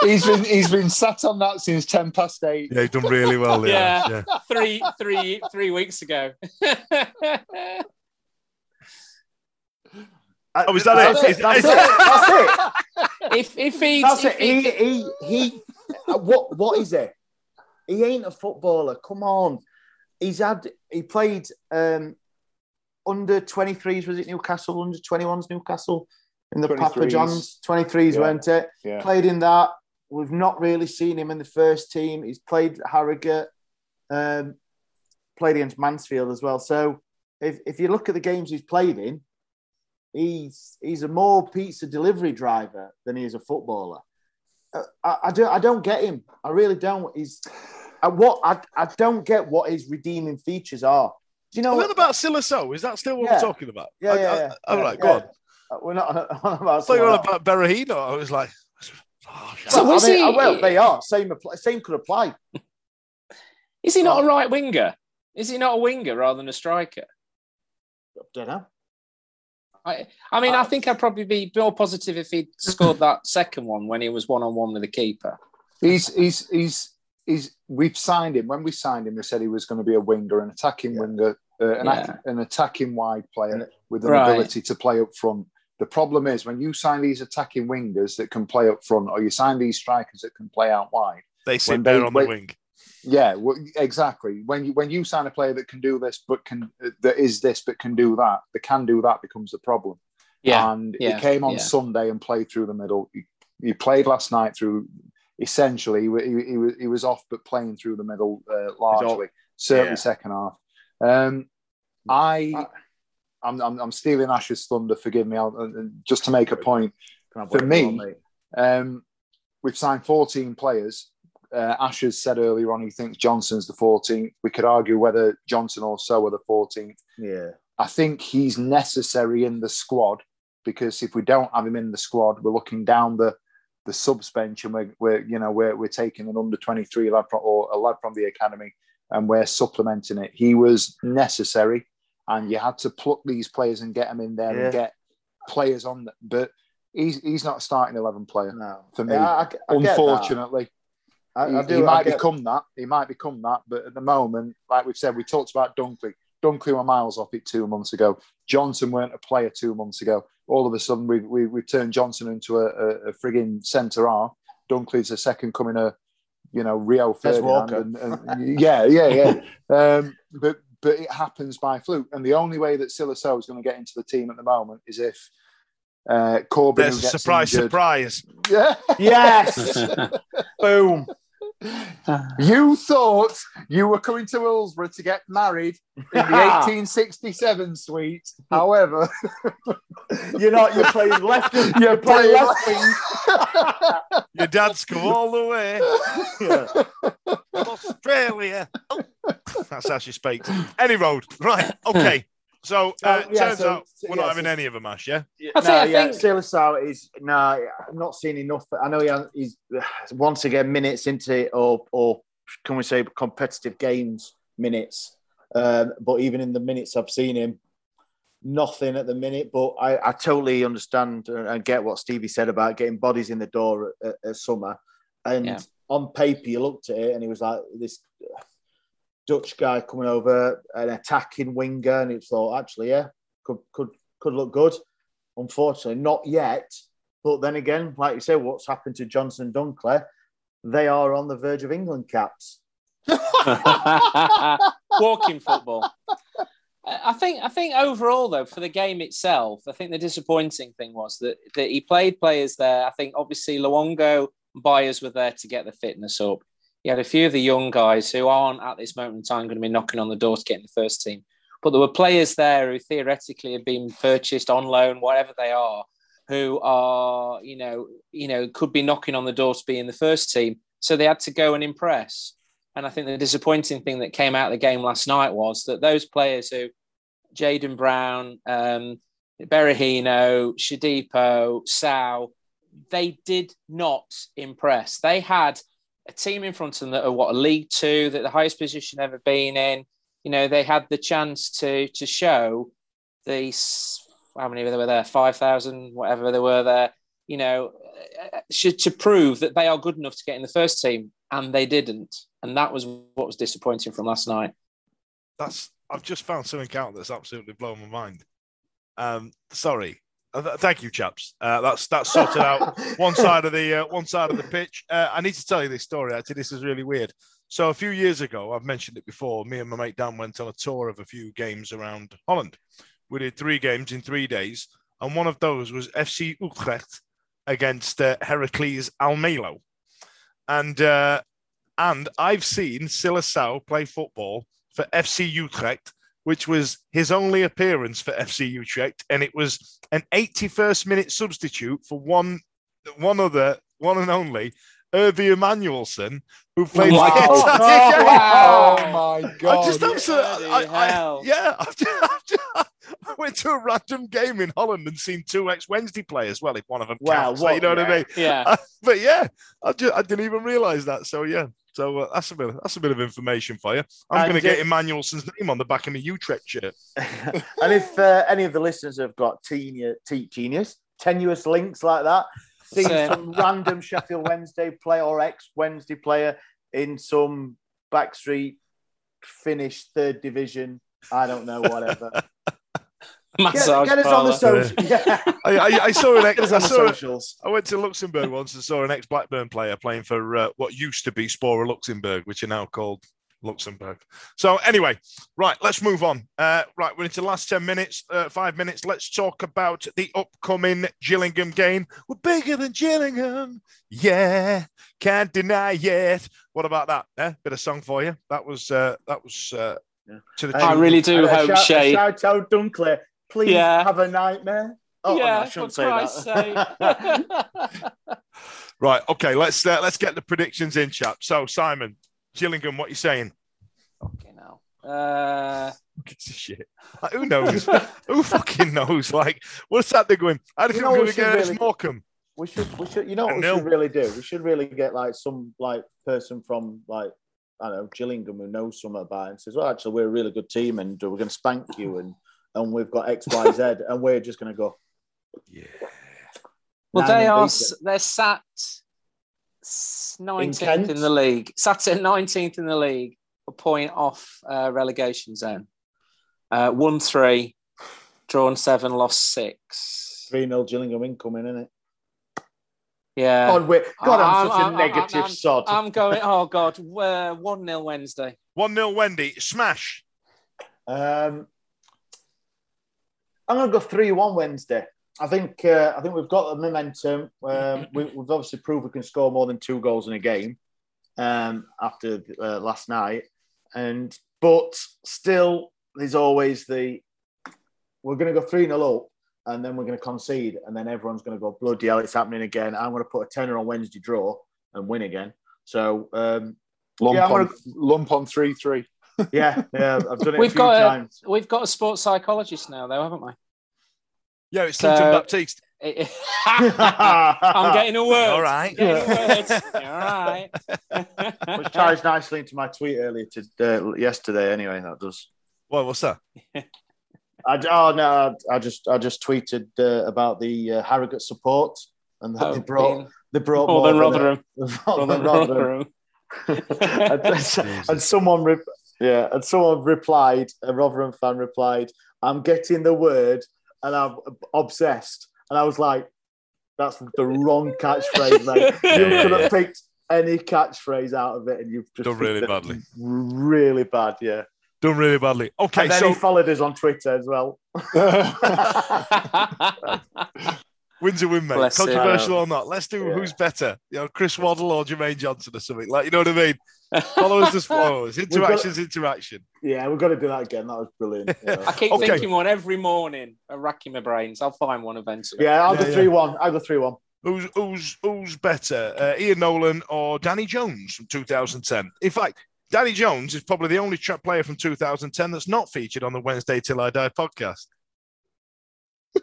He's been he's been sat on that since ten past eight. Yeah, he's done really well. Yeah, yeah. yeah. three three three weeks ago. Oh, is that that's it? it? That's, that's it. it. If if he that's if it. He, he he what what is it? He ain't a footballer. Come on, he's had he played um, under twenty-threes. Was it Newcastle? Under twenty-ones, Newcastle. In the twenty-threes. Papa John's twenty-threes, yeah. weren't it? Yeah. Played in that. We've not really seen him in the first team. He's played Harrogate, um, played against Mansfield as well. So if if you look at the games he's played in, he's he's a more pizza delivery driver than he is a footballer. Uh, I, I don't I don't get him. I really don't. He's I, what I I don't get what his redeeming features are. Do you know what about Silasau? Is that still what yeah. we're talking about? Yeah, I, yeah, I, yeah. All right, yeah, go yeah. on. We're not on about. So you're on about Berahino. I was like, oh, so was I mean, he? Well, they are same. Same could apply. Is he not oh. a right winger? Is he not a winger rather than a striker? I don't know. I, I mean, uh, I think I'd probably be more positive if he'd scored that second one when he was one on one with the keeper. He's, he's, he's, he's. We've signed him. When we signed him, we said he was going to be a winger, an attacking yeah. winger, uh, an, yeah. a, an attacking wide player with an right. ability to play up front. The problem is when you sign these attacking wingers that can play up front, or you sign these strikers that can play out wide, they sit there they, on when, the wing. Yeah, well, exactly. When you when you sign a player that can do this, but can that is this, but can do that, the can do that becomes the problem. Yeah. And yeah. he came on yeah. Sunday and played through the middle. He, he played last night through, essentially, he, he, he, was, he was off, but playing through the middle uh, largely, certainly yeah. second half. Um, I, I I'm, I'm, I'm stealing Ash's thunder, forgive me, I'll, uh, just to make a point. For me, um, we've signed fourteen players. Uh, Ash has said earlier on he thinks Johnson's the fourteenth. We could argue whether Johnson or So are the fourteenth. Yeah, I think he's necessary in the squad, because if we don't have him in the squad, we're looking down the the subs bench, and we're, we're you know we're we're taking an under twenty-three lad from, or a lad from the academy, and we're supplementing it. He was necessary, and you had to pluck these players and get them in there yeah. and get players on them. But he's he's not a starting eleven player no. for me, yeah, I, I unfortunately. I, I do, he might become that. He might become that. But at the moment, like we've said, we talked about Dunkley. Dunkley were miles off it two months ago. Johnson weren't a player two months ago. All of a sudden, we we, we turned Johnson into a, a, a frigging centre half. Dunkley's the second coming of, you know, Rio Ferdinand. And, and, yeah, yeah, yeah. um, but but it happens by fluke. And the only way that Silasau is going to get into the team at the moment is if uh, Corbyn gets surprise, injured. Surprise. Yeah. Yes. Boom. You thought you were coming to Willsborough to get married in the eighteen sixty-seven suite. However, you're not. You're playing left. You're, you're playing left wing. Your dad's come all the way yeah. from Australia. That's how she speaks. Any road, right? Okay. So, uh, so yeah, turns so, out we're yeah, not having so, any of them, Ash, yeah? yeah. I, no, I yeah. think Silasau is, no, nah, I'm not seeing enough. I know he has, he's, once again, minutes into it, or, or can we say competitive games minutes. Um, but even in the minutes I've seen him, nothing at the minute. But I, I totally understand and get what Stevie said about getting bodies in the door at, at, at summer. And yeah. on paper, you looked at it and he was like, this... Dutch guy coming over, an attacking winger, and it's thought, actually, yeah, could could could look good. Unfortunately, not yet. But then again, like you say, what's happened to Johnson and Dunkley? They are on the verge of England caps. Walking football. I think I think overall, though, for the game itself, I think the disappointing thing was that, that he played players there. I think, obviously, Luongo and Byers were there to get the fitness up. He had a few of the young guys who aren't at this moment in time going to be knocking on the door to get in the first team. But there were players there who theoretically had been purchased on loan, whatever they are, who are, you know, you know, could be knocking on the door to be in the first team. So they had to go and impress. And I think the disappointing thing that came out of the game last night was that those players who, Jayden Brown, um, Berahino, Shadipo, Sau, they did not impress. They had a team in front of them that are what, a League Two, that the highest position ever been in. You know, they had the chance to to show the, how many were there? five thousand, whatever they were there, you know, to prove that they are good enough to get in the first team, and they didn't. And that was what was disappointing from last night. That's, I've just found something out that's absolutely blown my mind. Um, sorry. Thank you, chaps. Uh, that's that's sorted out one side of the uh, one side of the pitch. Uh, I need to tell you this story. Actually, this is really weird. So a few years ago, I've mentioned it before. Me and my mate Dan went on a tour of a few games around Holland. We did three games in three days, and one of those was F C Utrecht against uh, Heracles Almelo. And uh, and I've seen Silasau play football for F C Utrecht, which was his only appearance for F C Utrecht, and it was an eighty-first minute substitute for one, one other, one and only, Hervé Emanuelson, who played. Wow! Oh, wow. Oh my God! I just absolutely, I, I, yeah. I've just, I've just, I went to a random game in Holland and seen two ex-Wednesday players. Well, if one of them wow, counts, what, you know yeah. what I mean? Yeah. I, but yeah, I, just, I didn't even realise that. So yeah. So uh, that's a bit. That's a bit of information for you. I'm going to get Emmanuelson's name on the back of my Utrecht shirt. And if uh, any of the listeners have got tenu- te- genius, tenuous links like that, see some random Sheffield Wednesday player or ex-Wednesday player in some backstreet Finnish third division. I don't know, whatever. Massage get, get us on the socials. Yeah. I, I, I saw an ex. I, saw a, I went to Luxembourg once and saw an ex Blackburn player playing for uh, what used to be Spora Luxembourg, which are now called Luxembourg. So anyway, right, let's move on. Uh, right, we're into the last ten minutes, uh, five minutes. Let's talk about the upcoming Gillingham game. We're bigger than Gillingham. Yeah, can't deny it. What about that? Eh? Bit of song for you. That was, uh, that was uh, yeah. to the I team. really do I hope, shout, Shay. Shout out Dunkley. Please yeah. have a nightmare. Oh, yeah, oh, no, I shouldn't say that. Say. Right, okay, let's uh, let's get the predictions in, chap. So, Simon, Gillingham, what are you saying? Fucking hell. Uh... Shit. Like, who knows? Who fucking knows? Like, what's that they're going? How do you think we're going to get really... Morecambe? We should, we should, you know what we know. should really do? We should really get, like, some, like, person from, like, I don't know, Gillingham who knows something about it and says, well, actually, we're a really good team and we're going to spank you and, and we've got X, Y, Z and we're just going to go, yeah. Well, they are, they're sat nineteenth in, in the league, sat at nineteenth in the league, a point off uh, relegation zone. Uh, won three, drawn seven, lost six. three nil Gillingham incoming, isn't it? Yeah. God, we're, God I'm, I'm such I'm, a I'm, negative I'm, sod. I'm going, oh, God, uh, one nil Wednesday. one nil Wendy, smash. Um, I'm going to go three one Wednesday. I think uh, I think we've got the momentum. Um, we, we've obviously proved we can score more than two goals in a game um, after uh, last night, and but still, there's always the we're going to go three nil up, and then we're going to concede, and then everyone's going to go bloody hell, it's happening again. I'm going to put a tenner on Wednesday draw and win again. So um, lump, yeah, on, gonna... lump on three three. yeah, yeah, I've done it we've a few got times. A, we've got a sports psychologist now, though, haven't we? Yeah, it's Clinton so, Baptiste. It, I'm getting a word. All right. Yeah. A word. All right. Which ties nicely into my tweet earlier to, uh, yesterday. Anyway, that does. What? What's that? I, oh no, I, I just I just tweeted uh, about the uh, Harrogate support and that oh, they brought man. they brought more, more than Rotherham. More than Rotherham. and, and someone, re- yeah, and someone replied. A Rotherham fan replied, "I'm getting the word." And I'm obsessed. And I was like, that's the wrong catchphrase, mate. yeah, you yeah, could have yeah. picked any catchphrase out of it and you've just done really badly. Really bad, yeah. Done really badly. Okay. And then so... he followed us on Twitter as well. Wins a win, mate. Bless Controversial him. or not. Let's do yeah. who's better. You know, Chris Waddle or Jermaine Johnson or something. Like, you know what I mean? Follow us as followers. Interaction's got, interaction. Yeah, we've got to do that again. That was brilliant. Yeah. I keep okay. thinking one every morning. I'm racking my brains. I'll find one eventually. Yeah, I'll go yeah, three one. Yeah. I'll go three one. Who's, who's, who's better, uh, Ian Nolan or Danny Jones from two thousand ten? In fact, Danny Jones is probably the only tra- player from two thousand ten that's not featured on the Wednesday Till I Die podcast.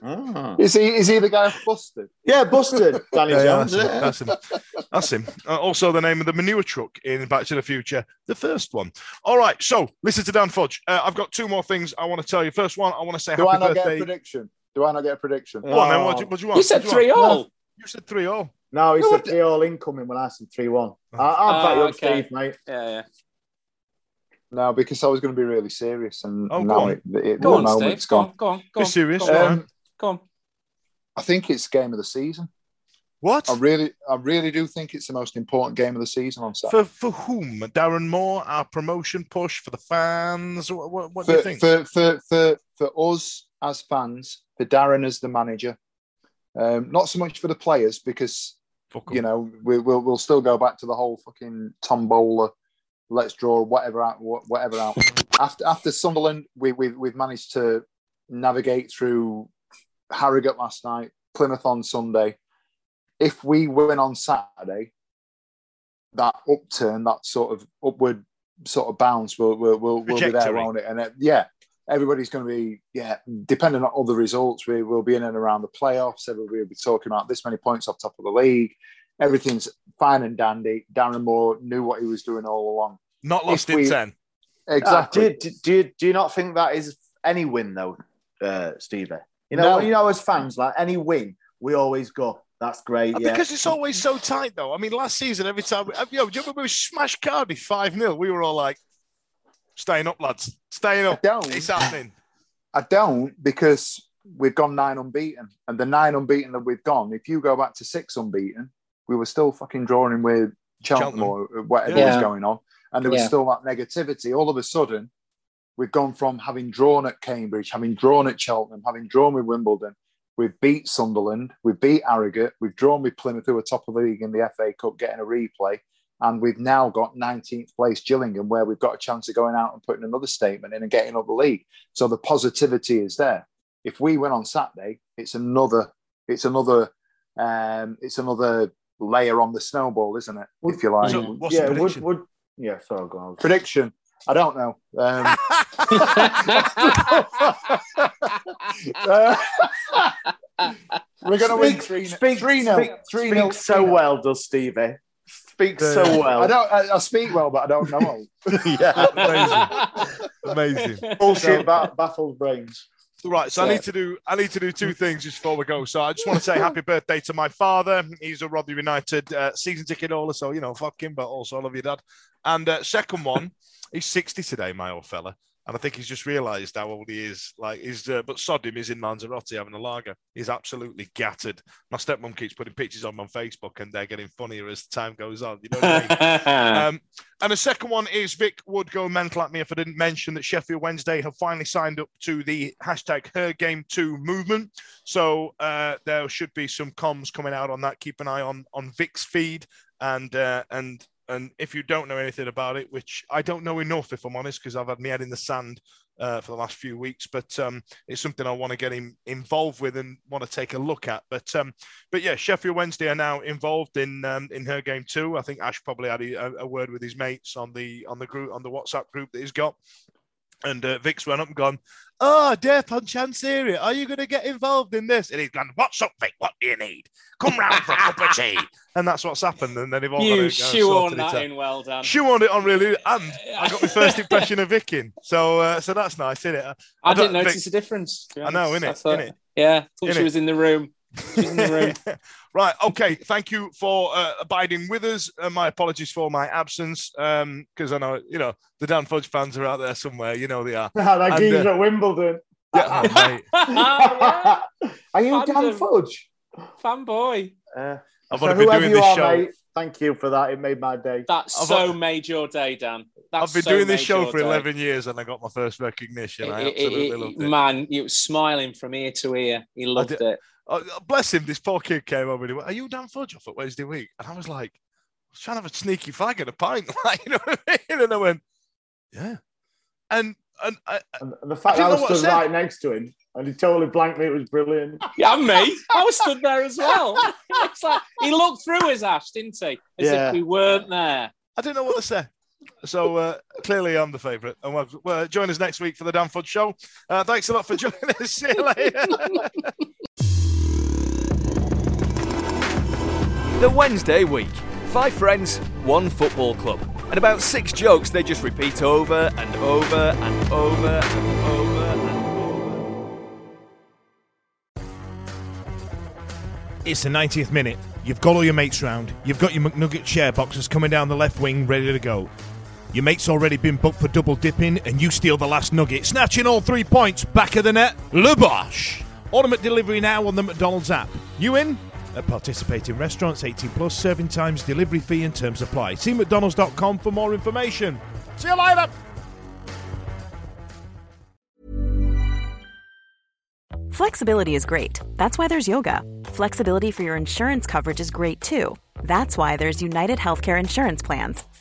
Oh. Is he is he the guy busted? Yeah, busted. Danny yeah, Jones. Yeah, that's, yeah. Him. that's him. That's him. Uh, also, the name of the manure truck in Back to the Future, the first one. All right. So, listen to Dan Fudge. Uh, I've got two more things I want to tell you. First one, I want to say. Do happy I not birthday. get a prediction? Do I not get a prediction? Come oh. on, man. What do, what do you want? You said three you all. No. You said three all. No, he no, said three all incoming when I said three one. Oh. I, I'll back oh, you up, okay. Steve, mate. Yeah, yeah. No, because I was going to be really serious, and oh, now it, it, go on, no, Steve. It's gone. Go on, go on. Be serious. Go on. Um, Go on. I think it's game of the season. What? I really, I really do think it's the most important game of the season on Saturday. For for whom? Darren Moore, our promotion push for the fans. What, what, what for, do you think? For for for for us as fans, for Darren as the manager, um, not so much for the players because Fuck you know we, we'll we'll still go back to the whole fucking tombola. Let's draw whatever out, whatever out. after after Sunderland, we we we've managed to navigate through Harrogate last night, Plymouth on Sunday. If we win on Saturday, that upturn, that sort of upward sort of bounce, we'll, we'll, we'll, we'll be there, won't it? And it, yeah, everybody's going to be, yeah, depending on other results, we will be in and around the playoffs. Everybody will be talking about this many points off top of the league. Everything's fine and dandy. Darren Moore knew what he was doing all along. Not lost we, in ten. Exactly. Uh, do, do, do, you, do you not think that is any win, though, uh, Stevie? You know, no. you know, as fans, like any win, we always go, that's great. Yeah. Because it's always so tight, though. I mean, last season, every time, we, you know, do you remember we smashed Cardiff five nil? We were all like, staying up, lads. Staying up. I don't. It's happening. I don't, because we've gone nine unbeaten. And the nine unbeaten that we've gone, if you go back to six unbeaten, we were still fucking drawing with Cheltenham, Cheltenham. or whatever yeah. was going on. and there was yeah. still that negativity. All of a sudden, we've gone from having drawn at Cambridge, having drawn at Cheltenham, having drawn with Wimbledon, we've beat Sunderland, we've beat Harrogate, we've drawn with Plymouth, who are top of the league in the F A Cup, getting a replay, and we've now got nineteenth place Gillingham, where we've got a chance of going out and putting another statement in and getting up the league. So the positivity is there. If we win on Saturday, it's another, it's another, um, it's another layer on the snowball, isn't it? Would, if you like, so what's yeah, the prediction? Would, would, yeah, sorry, go on. Prediction. I don't know. Um, uh, we're going to win three. Speak three nil. Speak, three speak nil, so nil. Well, does Stevie? Speaks uh, so well. I don't. I, I speak well, but I don't know. Yeah, amazing, amazing. Bullshit ba- baffles brains. Right, so yeah. I need to do I need to do two things just before we go. So I just want to say happy birthday to my father. He's a Rotherham United uh, season ticket holder, so, you know, fuck him, but also I love your dad. And uh, second one, he's sixty today, my old fella, and I think he's just realised how old he is. Like, he's uh, but sod him, he's in Lanzarote having a lager. He's absolutely gattered. My stepmom keeps putting pictures on him on Facebook, and they're getting funnier as time goes on. You know what I mean? Um, and the second one is Vic would go mental at me if I didn't mention that Sheffield Wednesday have finally signed up to the hashtag Her Game two movement. So uh, there should be some comms coming out on that. Keep an eye on on Vic's feed, and uh, and. And if you don't know anything about it, which I don't know enough, if I'm honest, because I've had my head in the sand uh, for the last few weeks, but um, it's something I want to get him involved with and want to take a look at. But um, but yeah, Sheffield Wednesday are now involved in um, in Her Game too. I think Ash probably had a, a word with his mates on the on the group on the WhatsApp group that he's got. And uh, Vic's went up and gone, oh, dear Ponchansiri, are you going to get involved in this? And he's gone, what's up, Vic? What do you need? Come round for a cup of tea. And that's what's happened. And then they've all you got to You shoehorned that out. In, well done. Shoehorned it on, really. And I got my first impression of Vic in. So uh, so that's nice, isn't it? I, I didn't Vic, notice a difference. I know, innit? I thought, innit? Yeah, I thought she was in the room. She was in the room. Right, okay, thank you for uh, abiding with us. Uh, my apologies for my absence, because um, I know, you know, the Dan Fudge fans are out there somewhere, you know they are. That geezer uh, at Wimbledon. Yeah, oh, mate. Oh, yeah. Are you Fandom. Dan Fudge? Fanboy. Uh, I've so whoever doing you this are, show. Mate, thank you for that, it made my day. That's I've so made your day, Dan. That's I've been so doing this show for day. eleven years and I got my first recognition. It, I absolutely it, it, loved it. Man, you were smiling from ear to ear. He loved it. Oh, bless him, this poor kid came over and he went, are you Dan Fudge off at Wednesday week? And I was like, I was trying to have a sneaky fag and a pint, like, you know what I mean? And I went, yeah. And and, I, and the fact I, I was stood right next to him and he totally blanked me, it was brilliant. Yeah, and me. I was stood there as well. It's like, he looked through his ass, didn't he? As yeah. if we weren't there. I didn't know what to say. So uh, clearly I'm the favourite. And we'll, well, join us next week for the Dan Fudge Show. Uh, thanks a lot for joining us. See you later. The Wednesday Week. Five friends, one football club. And about six jokes they just repeat over and over and over and over and over. It's the ninetieth minute. You've got all your mates round. You've got your McNugget share boxes coming down the left wing ready to go. Your mate's already been booked for double dipping and you steal the last nugget, snatching all three points back of the net. Lubosh! Order McDelivery now on the McDonald's app. You in? At participating restaurants, eighteen plus, serving times, delivery fee and terms apply. See mcdonalds dot com for more information. See you later! Flexibility is great. That's why there's yoga. Flexibility for your insurance coverage is great too. That's why there's United Healthcare Insurance Plans.